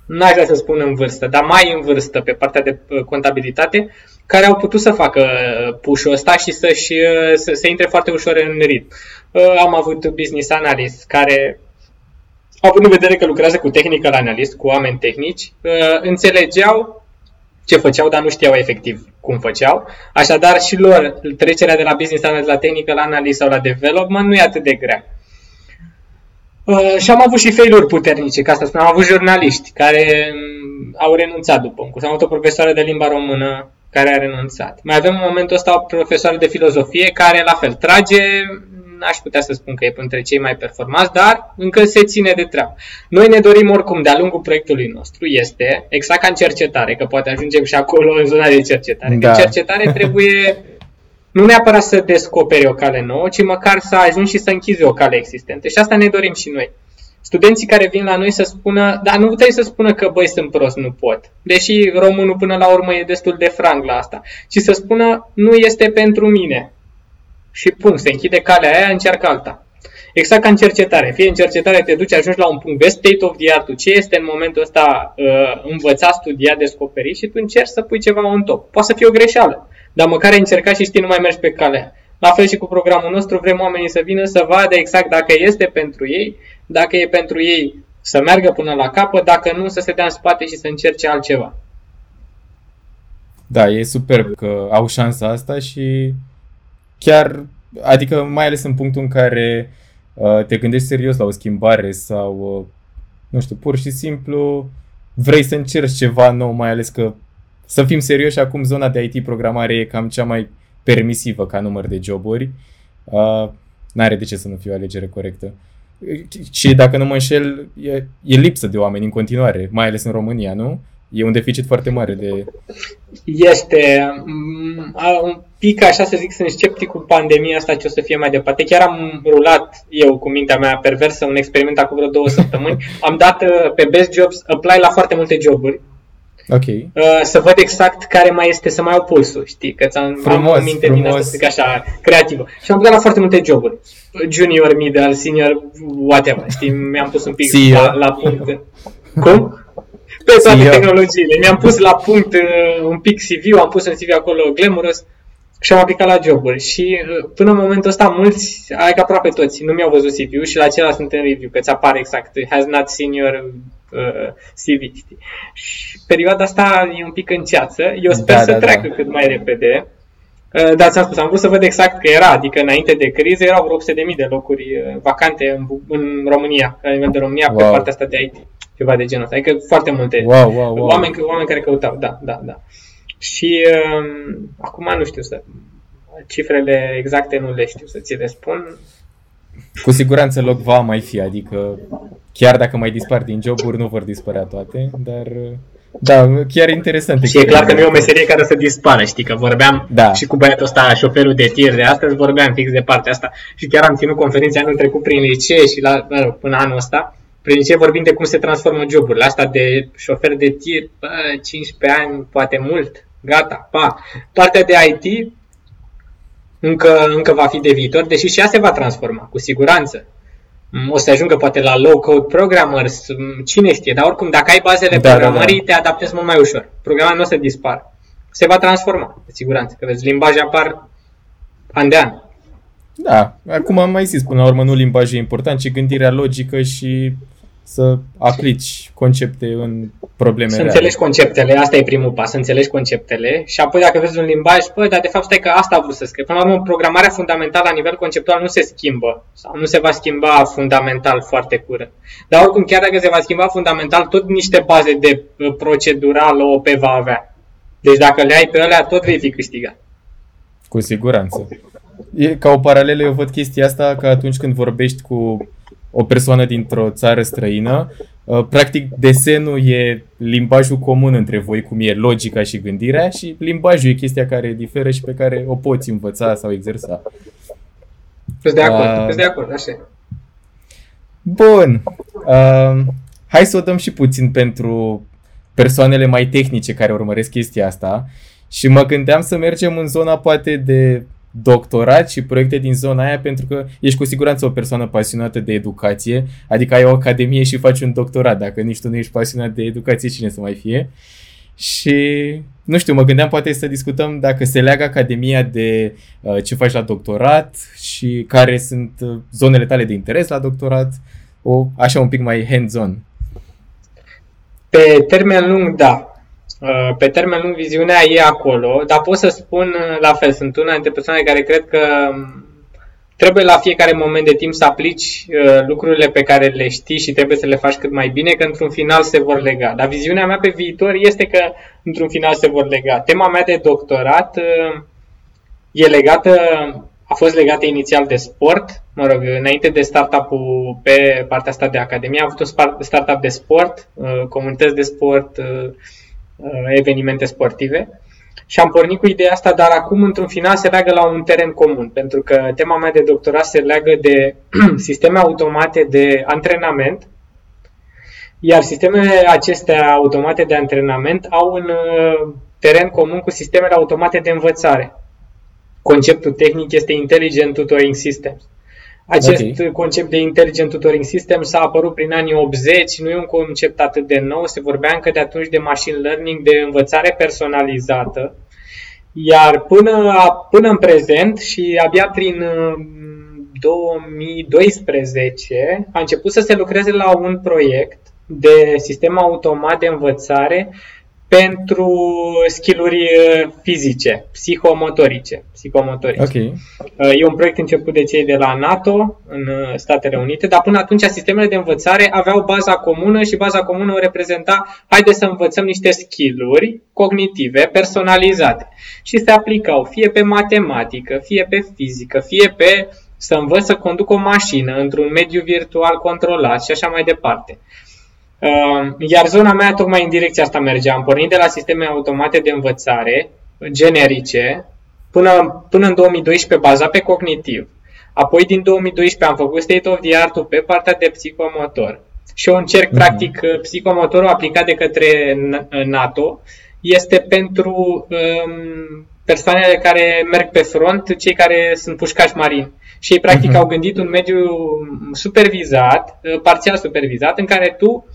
n-aș vrea să spun în vârstă, dar mai în vârstă pe partea de contabilitate, care au putut să facă push-ul ăsta și să intre foarte ușor în ritm. Am avut business analyst care, având în vedere că lucrează cu technical analyst, cu oameni tehnici, înțelegeau ce făceau, dar nu știau efectiv cum făceau. Așadar și lor trecerea de la business analyst la technical analyst sau la development nu e atât de grea. Și am avut și failuri puternice, ca să spun, am avut jurnaliști care au renunțat după un curs. Am avut o profesoară de limba română care a renunțat. Mai avem în momentul ăsta o profesoară de filozofie care la fel trage, n-aș putea să spun că e între cei mai performanți, dar încă se ține de treabă. Noi ne dorim oricum de-a lungul proiectului nostru, este exact ca în cercetare, că poate ajungem și acolo în zona de cercetare. Da. În cercetare trebuie nu neapărat să descoperi o cale nouă, ci măcar să ajungi și să închizi o cale existentă. Și asta ne dorim și noi. Studenții care vin la noi să spună, dar nu trebuie să spună că băi sunt prost, nu pot. Deși românul până la urmă e destul de franc la asta. Ci să spună, nu este pentru mine. Și punct, se închide calea aia, încearcă alta. Exact ca în cercetare. Fie în cercetare te duci, ajungi la un punct de state of the art, ce este în momentul ăsta învățat, studiat, descoperit și tu încerci să pui ceva în top. Poate să fie o greșeală, dar măcar ai încercat și știi, nu mai mergi pe calea. La fel și cu programul nostru, vrem oamenii să vină să vadă exact dacă este pentru ei, dacă e pentru ei să meargă până la capăt, dacă nu să se dea în spate și să încerce altceva. Da, e superb că au șansa asta și chiar, adică mai ales în punctul în care te gândești serios la o schimbare sau, nu știu, pur și simplu vrei să încerci ceva nou, mai ales că, să fim serioși, acum zona de IT programare e cam cea mai permisivă ca număr de joburi. N-are de ce să nu fie o alegere corectă. Și dacă nu mă înșel, e lipsă de oameni în continuare, mai ales în România, nu? E un deficit foarte mare de... Este. Un pic, așa să zic, sunt sceptic cu pandemia asta, ce o să fie mai departe. Chiar am rulat eu cu mintea mea perversă un experiment acum vreo 2 săptămâni. Am dat pe Best Jobs apply la foarte multe joburi. Okay. Să văd exact care mai este, să mai au pulsul, știi, că am minte frumos din asta, să zic așa, creativă. Și am dat la foarte multe joburi, junior, middle, senior, whatever, știi, mi-am pus un pic la punct. Cum? Pe toate tehnologiile, mi-am pus la punct un pic CV, am pus în CV acolo glamurous și am aplicat la joburi. Și până în momentul ăsta mulți, adică aproape toți, nu mi-au văzut CV-ul și la acela sunt în review, că ți apare exact, has not senior CV. Și perioada asta e un pic în ceață. Eu sper să treacă cât mai repede. Dar ți-am spus, am vrut să văd exact că era, adică înainte de criză erau vreo 800.000 de locuri vacante în România, la nivel de România, pe partea asta de IT, ceva de genul ăsta. Adică foarte multe oameni care căutau. Da. Și acum nu știu să... Cifrele exacte nu le știu să ți le spun. Cu siguranță loc va mai fi, adică chiar dacă mai dispar din joburi, nu vor dispărea toate, dar da, chiar interesant. Și e clar că nu e o meserie care să dispară, știi, că vorbeam și cu băiatul ăsta, șoferul de tir de astăzi, vorbeam fix de partea asta și chiar am ținut conferința anul trecut prin licee și până anul ăsta, prin licee vorbim de cum se transformă joburile. Asta de șofer de tir, 15 ani, poate mult, gata, pa. Partea de IT încă va fi de viitor, deși și ea se va transforma, cu siguranță. O să ajungă poate la low-code programmers, cine știe, dar oricum dacă ai bazele programării, te adaptezi mult mai ușor. Programarea nu o să dispară. Se va transforma, cu siguranță, că vezi, limbaje apar an de an. Da, acum am mai zis, până la urmă nu limbajul e important, ci gândirea logică și să aplici concepte în probleme reale. Să înțelegi conceptele, asta e primul pas, să înțelegi conceptele și apoi dacă vezi un limbaj, dar de fapt stai că asta a vrut să scrie. Până la urmă, programarea fundamentală la nivel conceptual nu se schimbă sau nu se va schimba fundamental foarte curând. Dar oricum, chiar dacă se va schimba fundamental, tot niște baze de procedurală OP va avea. Deci dacă le ai pe alea, tot vei fi câștigat. Cu siguranță. E ca o paralelă, eu văd chestia asta că atunci când vorbești cu o persoană dintr-o țară străină, Practic, desenul e limbajul comun între voi, cum e logica și gândirea, și limbajul e chestia care diferă și pe care o poți învăța sau exersa. Sunt de acord, așa. Bun. Hai să o dăm și puțin pentru persoanele mai tehnice care urmăresc chestia asta. Și mă gândeam să mergem în zona poate de doctorat și proiecte din zona aia, pentru că ești cu siguranță o persoană pasionată de educație, adică ai o academie și faci un doctorat. Dacă nici tu nu ești pasionat de educație, cine să mai fie? Și, nu știu, mă gândeam poate să discutăm dacă se leagă academia de ce faci la doctorat și care sunt zonele tale de interes la doctorat, așa un pic mai hands-on. Pe termen lung, da. Pe termen lung, viziunea e acolo, dar pot să spun la fel, sunt una dintre persoanele care cred că trebuie la fiecare moment de timp să aplici lucrurile pe care le știi și trebuie să le faci cât mai bine, că într-un final se vor lega. Dar viziunea mea pe viitor este că într-un final se vor lega. Tema mea de doctorat a fost legată inițial de sport, mă rog, înainte de startup-ul pe partea asta de academie, am avut un startup de sport, comunități de sport, evenimente sportive și am pornit cu ideea asta, dar acum într-un final se leagă la un teren comun, pentru că tema mea de doctorat se leagă de sisteme automate de antrenament, iar sistemele acestea automate de antrenament au un teren comun cu sistemele automate de învățare. Conceptul tehnic este Intelligent Tutoring Systems. Acest concept de Intelligent Tutoring System s-a apărut prin anii 80, nu e un concept atât de nou, se vorbea încă de atunci de machine learning, de învățare personalizată, iar până în prezent și abia prin 2012 a început să se lucreze la un proiect de sistem automat de învățare pentru skill-uri fizice, psihomotorice. Okay. E un proiect început de cei de la NATO în Statele Unite, dar până atunci sistemele de învățare aveau baza comună și baza comună o reprezenta haide să învățăm niște skill-uri cognitive, personalizate. Și se aplicau fie pe matematică, fie pe fizică, fie pe să învăț să conduc o mașină într-un mediu virtual controlat și așa mai departe. Iar zona mea tocmai în direcția asta mergea. Am pornit de la sisteme automate de învățare generice până în 2012 bazat pe cognitiv. Apoi din 2012 am făcut state of the art-ul pe partea de psihomotor. Și eu încerc practic psihomotorul aplicat de către NATO este pentru persoanele care merg pe front, cei care sunt pușcași marini. Și ei practic au gândit un mediu supervizat, parțial supervizat, în care tu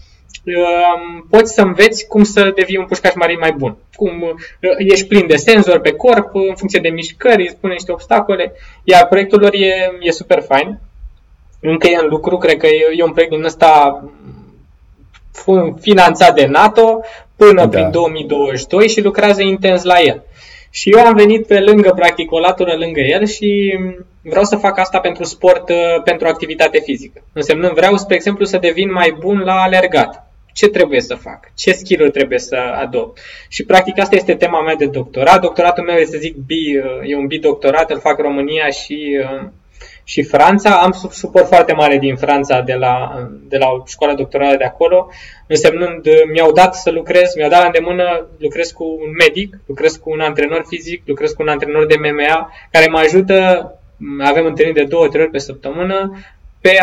poți să înveți cum să devii un pușcaș marin mai bun. Cum ești plin de senzori pe corp, în funcție de mișcări, îți pune niște obstacole, iar proiectul lor e super fain. Încă e în lucru, cred că e un proiect din ăsta finanțat de NATO până prin 2022 și lucrează intens la el. Și eu am venit pe lângă, practic, o latură lângă el și vreau să fac asta pentru sport, pentru activitate fizică. Însemnând, vreau, spre exemplu, să devin mai bun la alergat. Ce trebuie să fac? Ce skill-uri trebuie să adopt? Și, practic, asta este tema mea de doctorat. Doctoratul meu, e un bidoctorat, îl fac România și Franța. Am suport foarte mare din Franța de la o școală doctorală de acolo, însemnând mi-au dat la îndemână, lucrez cu un medic, lucrez cu un antrenor fizic, lucrez cu un antrenor de MMA, care mă ajută, avem întâlniri de 2-3 ori pe săptămână, pe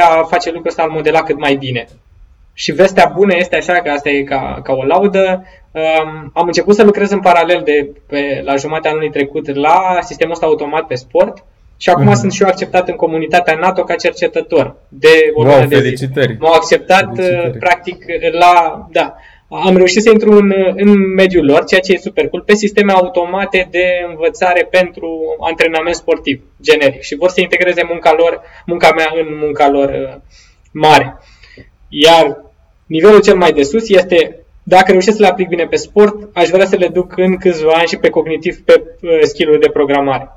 a face lucrul ăsta, al modela cât mai bine. Și vestea bună este așa, că asta e ca o laudă, am început să lucrez în paralel la jumătatea anului trecut la sistemul ăsta automat pe sport și acum sunt și eu acceptat în comunitatea NATO ca cercetător de o lună de zi. M-au acceptat practic am reușit să intru în mediul lor, ceea ce e super cool, pe sisteme automate de învățare pentru antrenament sportiv generic și vor să integreze munca mea în munca lor mare. Iar nivelul cel mai de sus este, dacă reușesc să le aplic bine pe sport, aș vrea să le duc în câțiva ani și pe cognitiv, pe skill-uri de programare.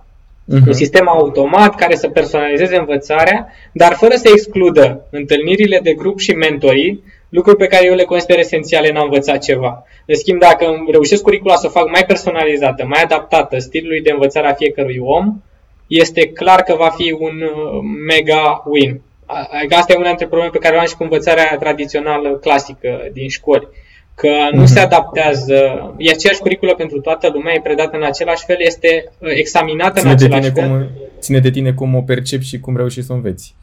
Un sistem automat care să personalizeze învățarea, dar fără să excludă întâlnirile de grup și mentorii, lucruri pe care eu le consider esențiale în a învăța ceva. În schimb, dacă reușesc curicula să o fac mai personalizată, mai adaptată stilului de învățare a fiecărui om, este clar că va fi un mega win. Asta e una dintre probleme pe care o am și cu învățarea tradițională clasică din școli. Că nu se adaptează, e aceeași curiculă pentru toată lumea, e predată în același fel, este examinată ține în același fel. Ține de tine cum o percepi și cum reușești să o înveți.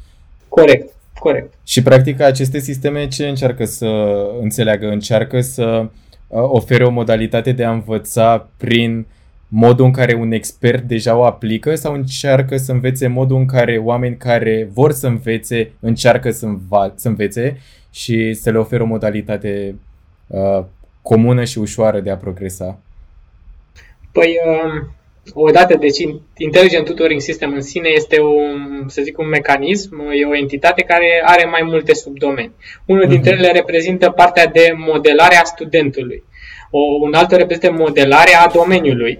Corect, corect. Și practic aceste sisteme ce încearcă să înțeleagă? Încearcă să ofere o modalitate de a învăța prin modul în care un expert deja o aplică sau încearcă să învețe modul în care oameni care vor să învețe încearcă să învețe și să le oferă o modalitate comună și ușoară de a progresa? Păi, odată, deci Intelligent Tutoring System în sine este un, să zic, un mecanism, e o entitate care are mai multe subdomenii. Unul dintre ele reprezintă partea de modelare a studentului. Un altul reprezintă modelarea a domeniului.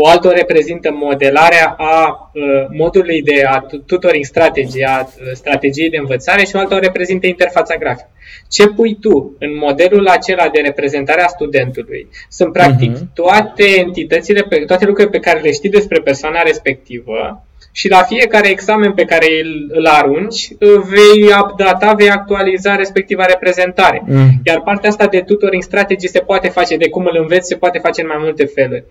O altă reprezintă modelarea a modului de a tutoring strategy, a strategiei de învățare și o altă reprezintă interfața grafică. Ce pui tu în modelul acela de reprezentare a studentului sunt practic toate entitățile, toate lucrurile pe care le știi despre persoana respectivă și la fiecare examen pe care îl arunci vei updata, vei actualiza respectiva reprezentare. Iar partea asta de tutoring strategy se poate face, de cum îl înveți, se poate face în mai multe feluri.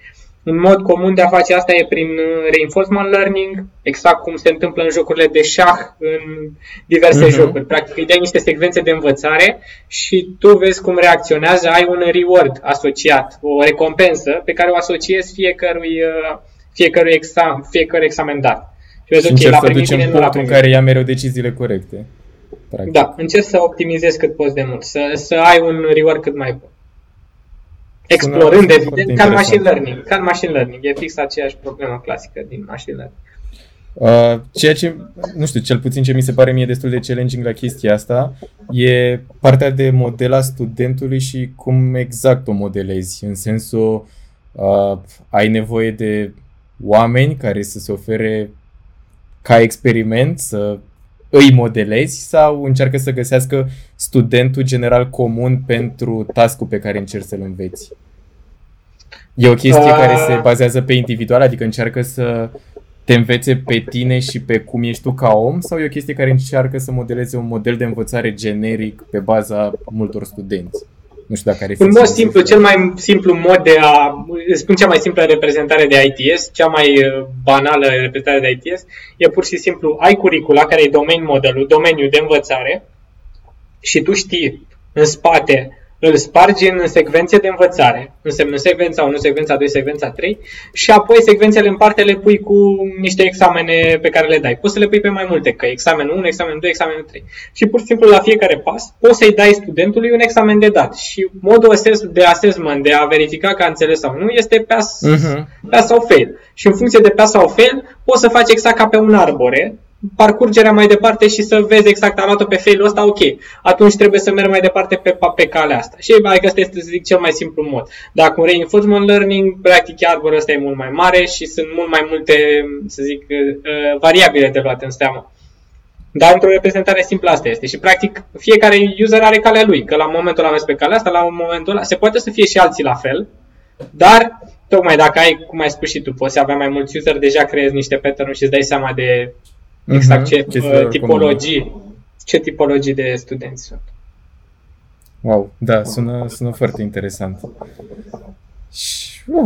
Un mod comun de a face asta e prin reinforcement learning, exact cum se întâmplă în jocurile de șah, în diverse jocuri. Practic îi dai niște secvențe de învățare și tu vezi cum reacționează, ai un reward asociat, o recompensă pe care o asociezi fiecărui examen dat. Și vezi, ok, l-a primit bine, nu l-a primit. Încerci să duci în punctul în care ia mereu deciziile corecte. Practic. Da, încerci să optimizezi cât poți de mult, să ai un reward cât mai bun. Explorând, evident, ca machine learning. Ca machine learning. E fix aceeași problemă clasică din machine learning. Ceea ce, nu știu, cel puțin ce mi se pare mie destul de challenging la chestia asta e partea de modela studentului și cum exact o modelezi. În sensul, ai nevoie de oameni care să se ofere ca experiment, să îi modelezi sau încearcă să găsească studentul general comun pentru task-ul pe care încerci să-l înveți? E o chestie care se bazează pe individual, adică încearcă să te învețe pe tine și pe cum ești tu ca om, sau e o chestie care încearcă să modeleze un model de învățare generic pe baza multor studenți? Nu știu dacă are un mod simplu, cel mai simplu mod de a, spun cea mai simplă reprezentare de ITS, cea mai banală reprezentare de ITS, e pur și simplu, ai curricula care e domeniul de învățare și tu știi în spate, îl spargi în secvențe de învățare, însemnând secvența 1, secvența 2, secvența 3 și apoi secvențele în parte le pui cu niște examene pe care le dai. Poți să le pui pe mai multe, că examenul 1, examenul 2, examenul 3. Și pur și simplu la fiecare pas poți să-i dai studentului un examen de dat. Și modul de assessment, de a verifica că a înțeles sau nu, este pass sau fail. Și în funcție de pass sau fail poți să faci exact ca pe un arbore, parcurgerea mai departe și să vezi exact, am luat-o pe fail-ul ăsta, ok, atunci trebuie să merg mai departe pe calea asta. Și adică asta este, să zic, cel mai simplu mod. Dar cu reinforcement learning, practic arborul ăsta e mult mai mare și sunt mult mai multe, să zic, variabile de luat în seamă. Dar într-o reprezentare simplă asta este. Și practic fiecare user are calea lui, că la momentul ăla mers pe calea asta, la un momentul ăla, se poate să fie și alții la fel, dar tocmai dacă ai, cum ai spus și tu, poți avea mai mulți user, deja creezi niște pattern-uri și îți dai seama de exact ce tipologii de studenți sunt. Wow, da, sună foarte interesant.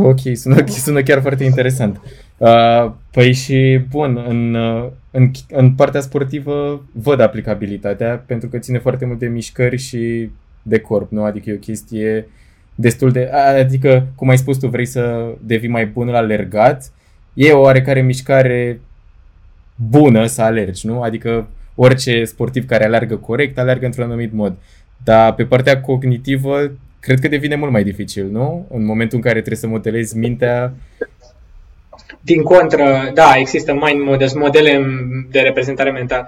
Ok, sună chiar foarte interesant. Păi și bun, în partea sportivă văd aplicabilitatea pentru că ține foarte mult de mișcări și de corp, nu? Adică e o chestie destul de... Adică, cum ai spus tu, vrei să devii mai bun la alergat, e o oarecare mișcare bună să alergi, nu? Adică orice sportiv care alergă corect, alergă într-un anumit mod. Dar pe partea cognitivă, cred că devine mult mai dificil, nu? În momentul în care trebuie să modelezi mintea. Din contră, da, există mind models, modele de reprezentare mentală.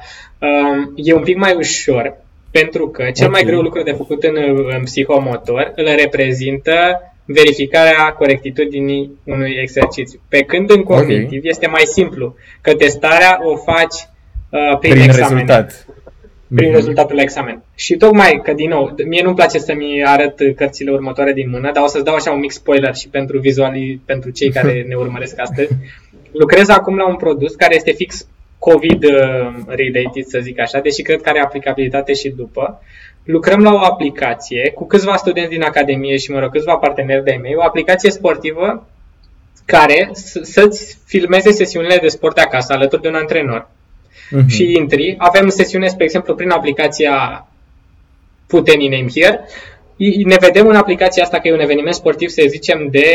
E un pic mai ușor, pentru că cel mai greu lucru de făcut în psihomotor îl reprezintă verificarea corectitudinii unui exercițiu. Pe când în cognitiv este mai simplu, că testarea o faci prin examen. Rezultat. Prin rezultatul la examen. Și tocmai că, din nou, mie nu-mi place să-mi arăt cărțile următoare din mână, dar o să-ți dau așa un mic spoiler și pentru cei care ne urmăresc astăzi. Lucrez acum la un produs care este fix COVID-related, să zic așa, deși cred că are aplicabilitate și după. Lucrăm la o aplicație cu câțiva studenți din Academie și, mă rog, câțiva parteneri de-ai mei, o aplicație sportivă care să-ți filmeze sesiunile de sport de acasă alături de un antrenor. Uh-huh. Și intri, avem sesiune, spre exemplu, prin aplicația Put Any Name Here. Ne vedem în aplicația asta, că e un eveniment sportiv, să zicem, de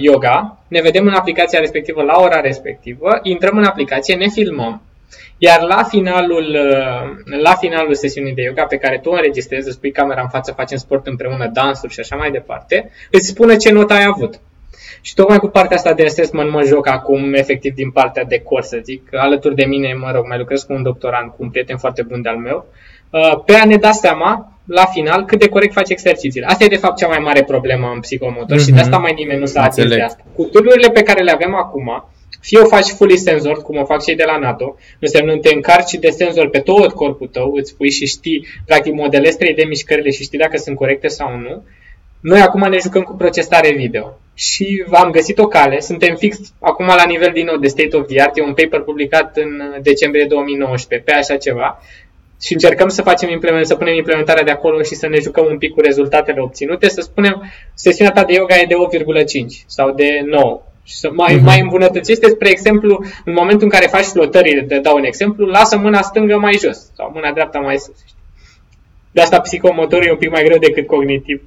yoga. Ne vedem în aplicația respectivă la ora respectivă, intrăm în aplicație, ne filmăm. Iar la finalul sesiunii de yoga pe care tu o înregistrezi, îți pui camera în față, facem sport împreună, dansuri și așa mai departe, îți spune ce notă ai avut. Și tocmai cu partea asta de assessment mă joc acum, efectiv, din partea de curs, să zic. Alături de mine, mă rog, mai lucrez cu un doctorand, cu un prieten foarte bun de-al meu, pe a ne da seama, la final, cât de corect faci exercițiile. Asta e, de fapt, cea mai mare problemă în psihomotor și de asta mai nimeni nu s-a atins de asta. Cu tururile pe care le avem acum, fie o faci fully sensor, cum o fac cei de la NATO, însemnând te încarci de senzor pe tot corpul tău, îți pui și știi, practic modelezi 3D mișcările și știi dacă sunt corecte sau nu. Noi acum ne jucăm cu procesare video și am găsit o cale, suntem fix acum la nivel din nou de state of the art, e un paper publicat în decembrie 2019, pe așa ceva, și încercăm să facem, să punem implementarea de acolo și să ne jucăm un pic cu rezultatele obținute, să spunem sesiunea ta de yoga e de 8,5 sau de 9. Și să mai îmbunătățește, spre exemplu, în momentul în care faci flotările, te dau un exemplu, lasă mâna stângă mai jos sau mâna dreapta mai sus. De asta psihomotorul e un pic mai greu decât cognitiv.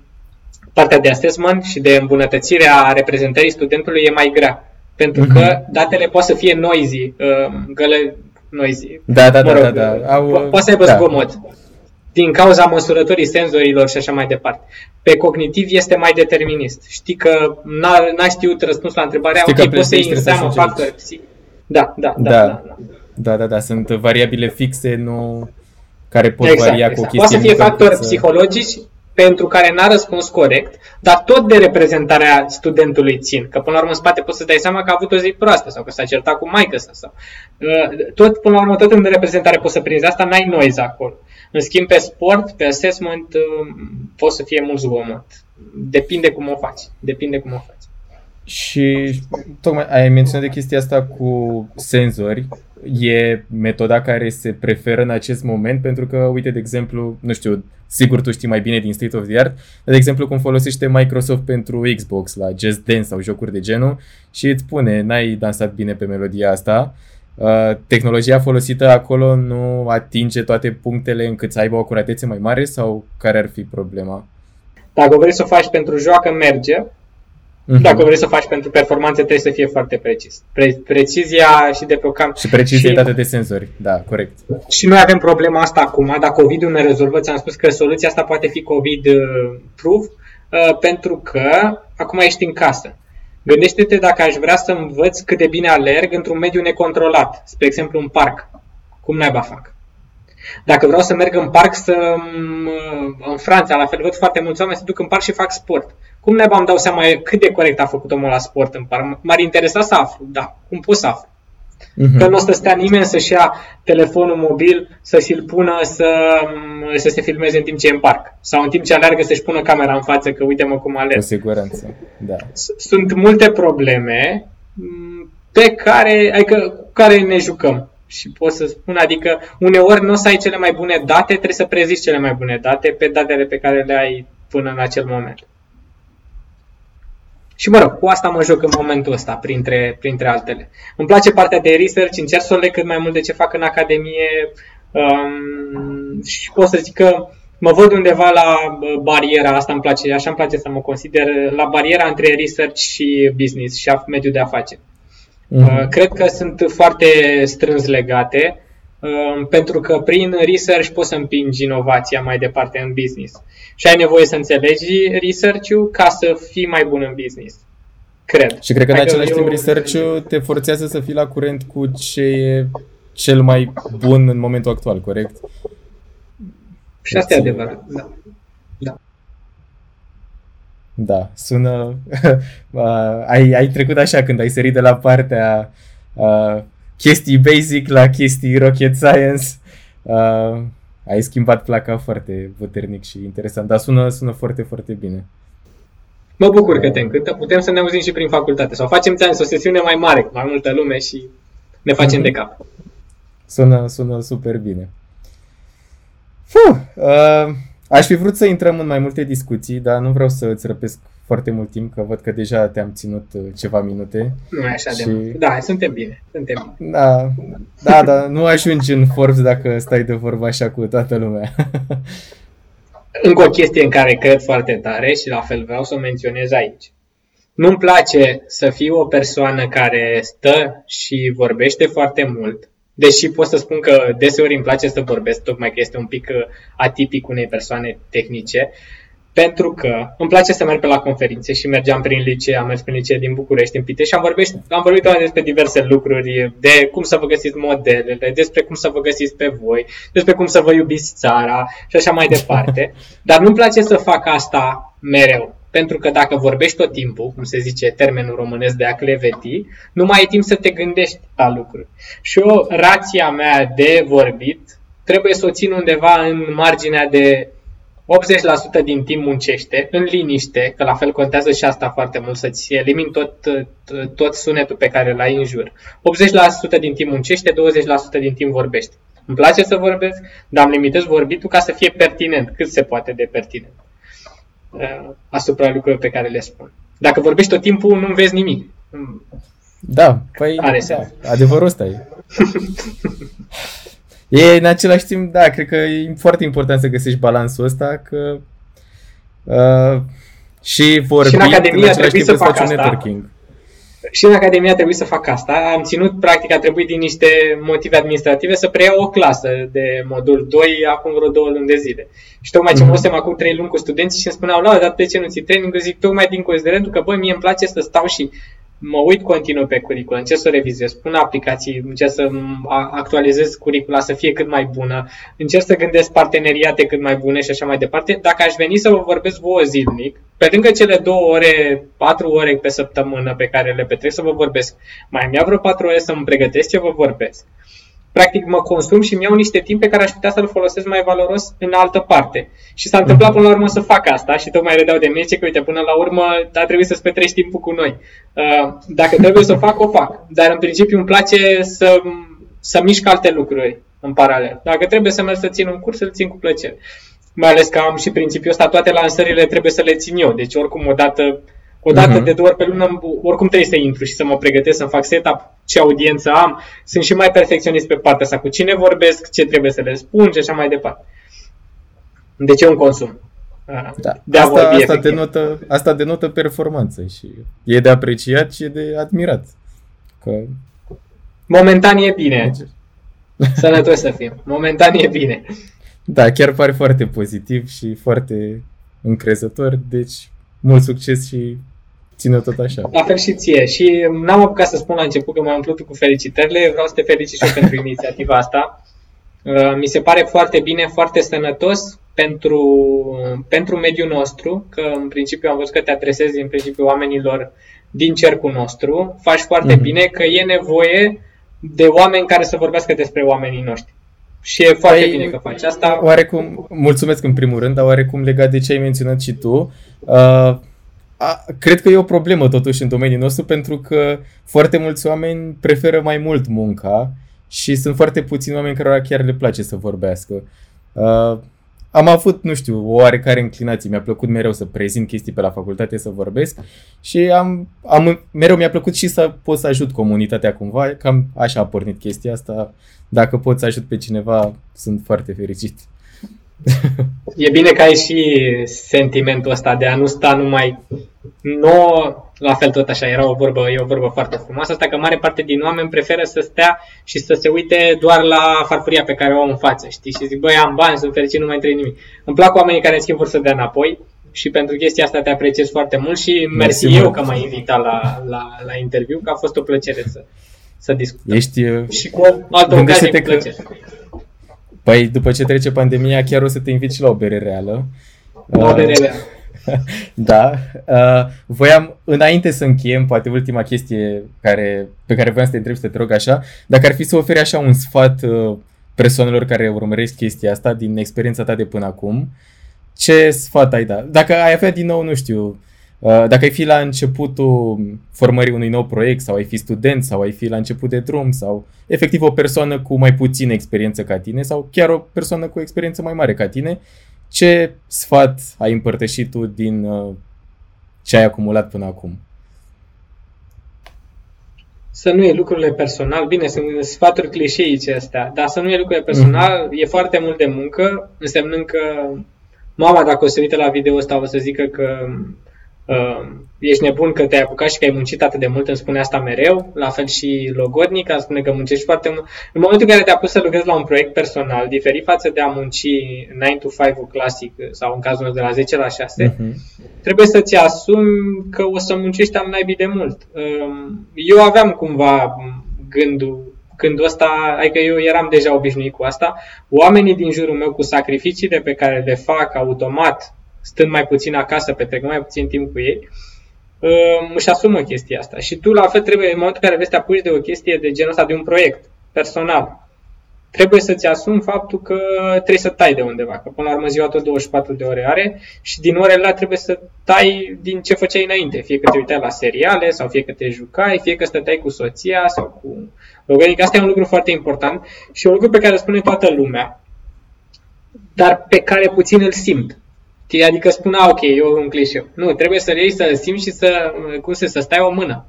Partea de assessment și de îmbunătățire a reprezentării studentului e mai grea, pentru că datele pot să fie noisy, noisy. Da. Poate să aibă zgomot. Din cauza măsurătorii senzorilor și așa mai departe. Pe cognitiv este mai determinist. Știi că n-a știut răspuns la întrebarea, ok, poți să iei în seama factori psihic. Da, sunt variabile fixe, nu care pot varia cu o chestie. Poate să fie factori psihologici pentru care n-a răspuns corect, dar tot de reprezentarea studentului țin. Că până la urmă în spate poți să dai seama că a avut o zi proastă sau că s-a certat cu maică sau. Tot până la urmă, tot în reprezentare poți să prinzi asta, n-ai noise acolo. În schimb, pe sport, pe assessment, poți să fie mult zgomot. Depinde cum o faci. Și tocmai ai menționat de chestia asta cu senzori. E metoda care se preferă în acest moment pentru că, uite, de exemplu, nu știu, sigur tu știi mai bine din state of the art, de exemplu cum folosește Microsoft pentru Xbox la Just Dance sau jocuri de genul și îți pune, n-ai dansat bine pe melodia asta. Tehnologia folosită acolo nu atinge toate punctele încât să aibă o acuratețe mai mare sau care ar fi problema? Dacă vrei să o faci pentru joacă, merge. Dacă vrei să o faci pentru performanțe, trebuie să fie foarte precis. Precizia și de program. Și precizitate de senzori, da, corect. Și noi avem problema asta acum, dacă COVID-ul ne rezolvă, ți-am spus că soluția asta poate fi COVID-proof, pentru că acum ești în casă. Gândește-te dacă aș vrea să învăț cât de bine alerg într-un mediu necontrolat, spre exemplu un parc, cum naiba fac? Dacă vreau să merg în parc, în Franța, la fel, văd foarte mulți oameni se duc în parc și fac sport. Cum naiba îmi dau seama cât de corect a făcut omul la sport în parc? M-ar interesa să aflu, da, cum pot să aflu? Că nu o să stea nimeni să-și ia telefonul mobil, să-și-l pună să se filmeze în timp ce e în parc. Sau în timp ce alergă să-și pună camera în față, că uite-mă cum alerg. Cu siguranță, da. Sunt multe probleme pe care, cu care ne jucăm. Și pot să spun, adică uneori nu o să ai cele mai bune date, trebuie să prezici cele mai bune date pe datele pe care le ai până în acel moment. Și mă rog, cu asta mă joc în momentul ăsta, printre altele. Îmi place partea de research, încerc să o leg cât mai mult de ce fac în Academie și pot să zic că mă văd undeva la bariera, asta îmi place, așa îmi place să mă consider, la bariera între research și business și mediul de afaceri. Cred că sunt foarte strâns legate, pentru că prin research poți să împingi inovația mai departe în business. Și ai nevoie să înțelegi research-ul ca să fii mai bun în business. Cred. Și cred că în același timp research-ul te forțează să fii la curent cu ce e cel mai bun în momentul actual, corect? Și asta e adevărat, da. Da, sună... ai trecut așa când ai sărit de la partea chestii basic la chestii rocket science. Ai schimbat placa foarte puternic și interesant, dar sună foarte, foarte bine. Mă bucur că te încântă, putem să ne auzim și prin facultate sau facem ți-am o sesiune mai mare, mai multă lume și ne facem de cap. Sună super bine. Aș fi vrut să intrăm în mai multe discuții, dar nu vreau să îți răpesc foarte mult timp, că văd că deja te-am ținut ceva minute. Nu e așa și... de mult. Da, suntem bine. Da, nu ajungi în Forbes dacă stai de vorbă așa cu toată lumea. Încă o chestie în care cred foarte tare și la fel vreau să o menționez aici. Nu-mi place să fiu o persoană care stă și vorbește foarte mult, deși pot să spun că deseori îmi place să vorbesc, tocmai că este un pic atipic unei persoane tehnice, pentru că îmi place să merg pe la conferințe și mergeam prin licee, am mers prin licee din București, în Pitești și am vorbit despre diverse lucruri, de cum să vă găsiți modelele, despre cum să vă găsiți pe voi, despre cum să vă iubiți țara și așa mai departe. Dar nu-mi place să fac asta mereu, pentru că dacă vorbești tot timpul, cum se zice termenul românesc de a cleveti, nu mai ai timp să te gândești la lucruri. Și eu, rația mea de vorbit, trebuie să o țin undeva în marginea de 80% din timp muncește, în liniște, că la fel contează și asta foarte mult, să-ți elimini tot sunetul pe care îl ai în jur. 80% din timp muncește, 20% din timp vorbește. Îmi place să vorbesc, dar îmi limitez vorbitul ca să fie pertinent, cât se poate de pertinent, asupra lucrurilor pe care le spun. Dacă vorbești tot timpul, nu înveți nimic. Da, păi da, adevărul ăsta e. E, în același timp, da, cred că e foarte important să găsești balansul ăsta, că și vorbit, în același timp să faci networking. Și în Academia a trebuit să fac asta. Am ținut, practic, a trebuit din niște motive administrative să preiau o clasă de modul 2 acum vreo 2 luni de zile. Și tocmai ce mă acum 3 luni cu studenți și îmi spuneau, Laur, dar de ce nu ții training? Eu zic, tocmai din considerentul că, băi, mie îmi place să stau și mă uit continuu pe curriculum, încerc să o revizez, pun aplicații, încerc să actualizez curricula să fie cât mai bună, încerc să gândesc parteneriate cât mai bune și așa mai departe. Dacă aș veni să vă vorbesc vouă zilnic, pe lângă cele 2 ore, 4 ore pe săptămână pe care le petrec să vă vorbesc, mai îmi ia vreo 4 ore să îmi pregătesc ce vă vorbesc. Practic mă consum și îmi iau niște timp pe care aș putea să-l folosesc mai valoros în altă parte. Și s-a întâmplat până la urmă să fac asta și tocmai râdeau de mine, că uite, până la urmă a trebuit să-ți petrești timpul cu noi. Dacă trebuie să o fac, o fac. Dar în principiu îmi place să mișc alte lucruri în paralel. Dacă trebuie să merg să țin un curs, îl țin cu plăcere. Mai ales că am și principiul ăsta, toate lansările trebuie să le țin eu. Deci oricum o dată de 2 ori pe lună, oricum trebuie să intru și să mă pregătesc, să-mi fac setup, ce audiență am. Sunt și mai perfecționist pe partea asta, cu cine vorbesc, ce trebuie să le spun și așa mai departe. Deci e un consum. Da. Asta denotă performanță și e de apreciat și e de admirat. Că... momentan e bine. Sănătos să fim. Momentan e bine. Da, chiar pare foarte pozitiv și foarte încrezător, deci... mult succes și ține tot așa. La fel și ție. Și n-am apucat să spun la început că m-am umplut cu felicitările. Vreau să te felicit și eu pentru inițiativa asta. Mi se pare foarte bine, foarte sănătos pentru mediul nostru, că în principiu am văzut că te adresezi în principiu oamenilor din cercul nostru. Faci foarte bine, că e nevoie de oameni care să vorbească despre oamenii noștri. Și e foarte bine că faci asta. Oarecum, mulțumesc în primul rând, dar oarecum legat de ce ai menționat și tu, cred că e o problemă totuși în domeniul nostru, pentru că foarte mulți oameni preferă mai mult munca și sunt foarte puțini oameni care chiar le place să vorbească. Am avut, nu știu, o oarecare inclinație, mi-a plăcut mereu să prezint chestii pe la facultate, să vorbesc și mereu mi-a plăcut și să pot să ajut comunitatea cumva, cam așa a pornit chestia asta, dacă pot să ajut pe cineva, sunt foarte fericit. E bine că ai și sentimentul ăsta de a nu sta numai nouă, la fel tot așa, e o vorbă foarte frumoasă asta, că mare parte din oameni preferă să stea și să se uite doar la farfuria pe care o au în față, știi? Și zic, băi, am bani, sunt fericit, nu mai trebuie nimic. Îmi plac oamenii care în schimb vor să dea înapoi și pentru chestia asta te apreciez foarte mult și mersi eu că m-ai invitat la interviu, că a fost o plăcere să discutăm. Și cu o altă ocazie cu plăcere. Păi după ce trece pandemia, chiar o să te invit și la o bere reală. O bere reală. Da. Voiam, înainte să încheiem, poate ultima chestie pe care voiam să te întreb, să te rog așa, dacă ar fi să oferi așa un sfat persoanelor care urmăresc chestia asta din experiența ta de până acum, ce sfat ai da? Dacă ai avea din nou, nu știu, Dacă ai fi la începutul formării unui nou proiect sau ai fi student sau ai fi la început de drum sau efectiv o persoană cu mai puțină experiență ca tine sau chiar o persoană cu experiență mai mare ca tine, ce sfat ai împărtășit tu din ce ai acumulat până acum? Să nu iei lucrurile personal. Bine, sunt sfaturi clișeice astea, dar să nu iei lucrurile personal, e foarte mult de muncă, însemnând că mama, dacă o să uite la video ăsta, o să zică că ești nebun că te-ai apucat și că ai muncit atât de mult, îmi spune asta mereu, la fel și logodnic, îmi spune că muncești foarte mult. În momentul în care te-a pus să lucrezi la un proiect personal, diferit față de a munci 9 to 5-ul clasic sau în cazul de la 10 la 6, trebuie să-ți asumi că o să muncești am naibii de mult. Eu aveam cumva gândul ăsta, adică eu eram deja obișnuit cu asta, oamenii din jurul meu cu sacrificiile pe care le fac automat, stând mai puțin acasă, petrec mai puțin timp cu ei, își asumă chestia asta. Și tu, la fel, trebuie, în momentul în care vezi să te apuci de o chestie de genul ăsta, de un proiect personal, trebuie să-ți asumi faptul că trebuie să tai de undeva, că până la urmă ziua tot 24 de ore are și din orele alea trebuie să tai din ce făceai înainte, fie că te uitai la seriale sau fie că te jucai, fie că stăteai cu soția sau cu... Adică asta e un lucru foarte important și un lucru pe care îl spune toată lumea, dar pe care puțin îl simt. Adică spunea, ok, eu un clișeu. Nu, trebuie să iei, să simți și să stai o mână.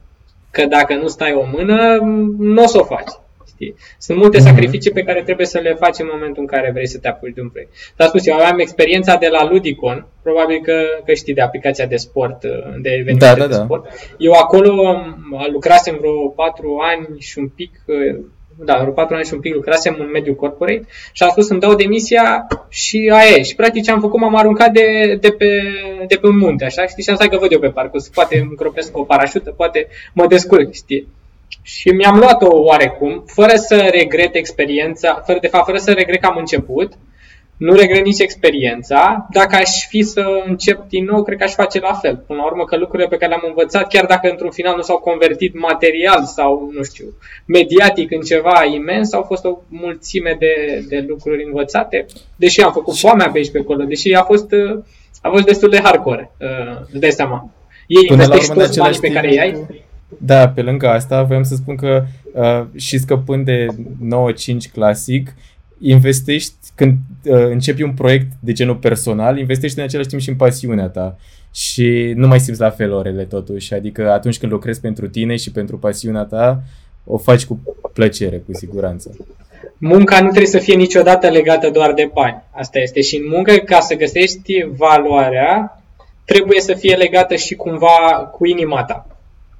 Că dacă nu stai o mână, nu o să o faci. Știi? Sunt multe sacrificii pe care trebuie să le faci în momentul în care vrei să te apuci de un proiect. S-a spus, eu aveam experiența de la Ludicon, probabil că știi de aplicația de sport, de evenimente de sport. Eu acolo lucrasem vreo 4 ani și un pic... lucrasem în mediul corporate și am spus, îmi dau demisia și aia. Și practic ce am făcut, m-am aruncat de pe un munte, așa, știi, și am stat că văd eu pe parcurs, poate îmi cropesc o parașută, poate mă descurc, știi. Și mi-am luat-o oarecum, fără să regret experiența, fără să regret că am început, nu regret nici experiența. Dacă aș fi să încep din nou, cred că aș face la fel. Până la urmă că lucrurile pe care le-am învățat, chiar dacă într-un final nu s-au convertit material sau, nu știu, mediatic în ceva imens, au fost o mulțime de lucruri învățate. Deși am făcut foamea pe aici pe acolo, deși a fost destul de hardcore, îți dai seama. Ei investești toți banii pe care i-ai. Da, pe lângă asta voiam să spun că și scăpând de 9-5 clasic, investești, când începi un proiect de genul personal, investești în același timp și în pasiunea ta și nu mai simți la fel orele totuși, adică atunci când lucrezi pentru tine și pentru pasiunea ta, o faci cu plăcere, cu siguranță. Munca nu trebuie să fie niciodată legată doar de bani, asta este, și în muncă, ca să găsești valoarea, trebuie să fie legată și cumva cu inima ta.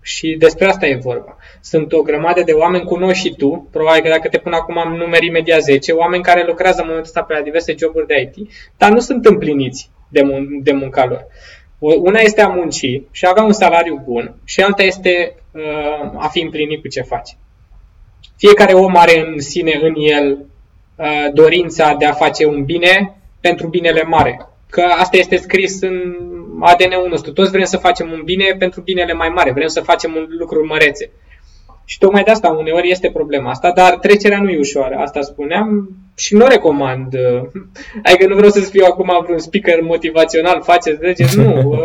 Și despre asta e vorba. Sunt o grămadă de oameni, cunoști și tu, probabil că dacă te pun acum am numeri imediat 10, oameni care lucrează în momentul ăsta pe la diverse joburi de IT, dar nu sunt împliniți de munca lor. Una este a munci și a avea un salariu bun și alta este a fi împlinit cu ce faci. Fiecare om are în sine, în el, dorința de a face un bine pentru binele mare. Că asta este scris în ADN-ul nostru. Toți vrem să facem un bine pentru binele mai mare. Vrem să facem un lucru mărețe. Și tocmai de asta uneori este problema asta, dar trecerea nu e ușoară. Asta spuneam și nu recomand. Adică nu vreau să fiu acum vreun speaker motivațional, faceți, treceți. Nu.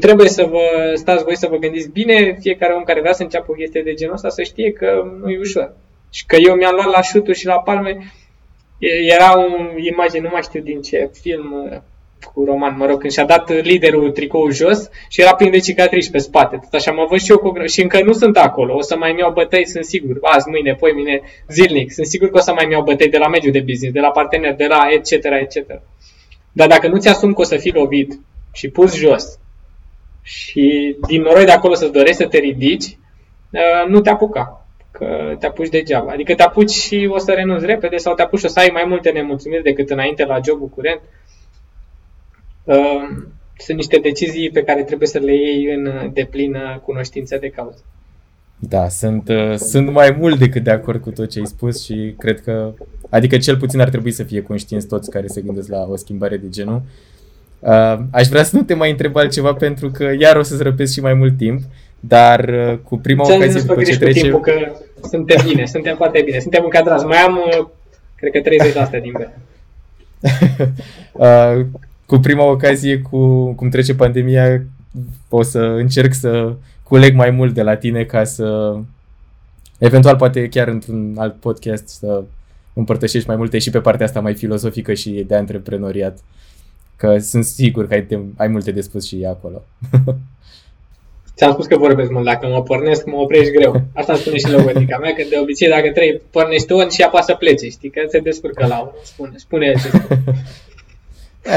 Trebuie să vă stați voi să vă gândiți bine. Fiecare om care vrea să înceapă o chestie de genul ăsta să știe că nu e ușor. Și că eu mi-am luat la șuturi și la palme. Era o imagine, nu mai știu din ce film cu roman, mă rog, când și-a dat liderul tricoul jos și era plin de cicatrici pe spate. Tot așa mă văd și eu și încă nu sunt acolo, o să mai iau bătăi, sunt sigur, azi, mâine, poimine, zilnic, sunt sigur că o să mai iau bătăi de la mediul de business, de la parteneri, de la etc., etc. Dar dacă nu ți-asumi că o să fii lovit și pus jos și din noroi de acolo să-ți dorești să te ridici, nu te apuca. Că te apuci degeaba. Adică te apuci și o să renunți repede sau te apuci și o să ai mai multe nemulțumiri decât înainte la jobul curent. Sunt niște decizii pe care trebuie să le iei în deplină cunoștință de cauză. Da, sunt mai mult decât de acord cu tot ce ai spus și cred că, adică cel puțin ar trebui să fie conștienți toți care se gândesc la o schimbare de genul. Aș vrea să nu te mai întreb altceva pentru că iar o să-ți răpesc și mai mult timp. Dar cu prima ocazie după ce trece... Timpul, că suntem bine, suntem foarte bine, suntem încadrați. Mai am, cred că 30% din bere. cu prima ocazie, cum trece pandemia, o să încerc să culeg mai mult de la tine ca să, eventual poate chiar într-un alt podcast, să împărtășești mai multe și pe partea asta mai filozofică și de antreprenoriat, că sunt sigur că ai multe de spus și acolo. Ți-am spus că vorbesc mult, dacă mă pornesc, mă oprești greu. Asta îmi spune și logotica mea, că de obicei dacă trei pornești tu și apa să plece, știi, că se descurcă la unul, spune ce spune.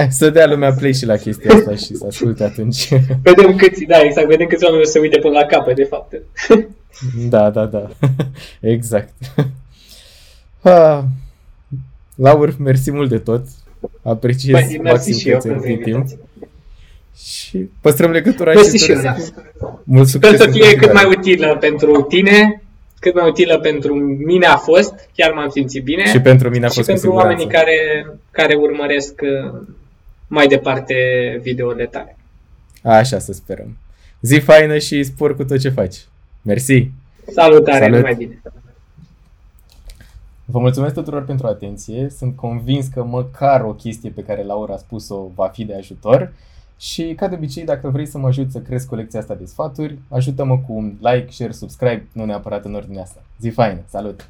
Să dea lumea play și la chestia asta și să asculte atunci. Vedem câți oameni se uite până la capăt, de fapt. Da, exact. Laur, mersi mult de tot. Apreciez maxim că ți-ai ținut timp. Și păstrăm legătura și eu, da. Mult succes. Sper să fie cât mai utilă pentru tine, cât mai utilă pentru mine a fost, chiar m-am simțit bine. Și pentru mine a fost, și pentru oamenii care urmăresc mai departe videourile tale. Așa să sperăm. Zi faină și spor cu tot ce faci. Mersi. Salutare, salut. Numai bine. Vă mulțumesc tuturor pentru atenție. Sunt convins că măcar o chestie pe care Laura a spus-o va fi de ajutor. Și ca de obicei, dacă vrei să mă ajut să cresc colecția asta de sfaturi, ajută-mă cu un like, share, subscribe, nu neapărat în ordinea asta. Zi faină, salut!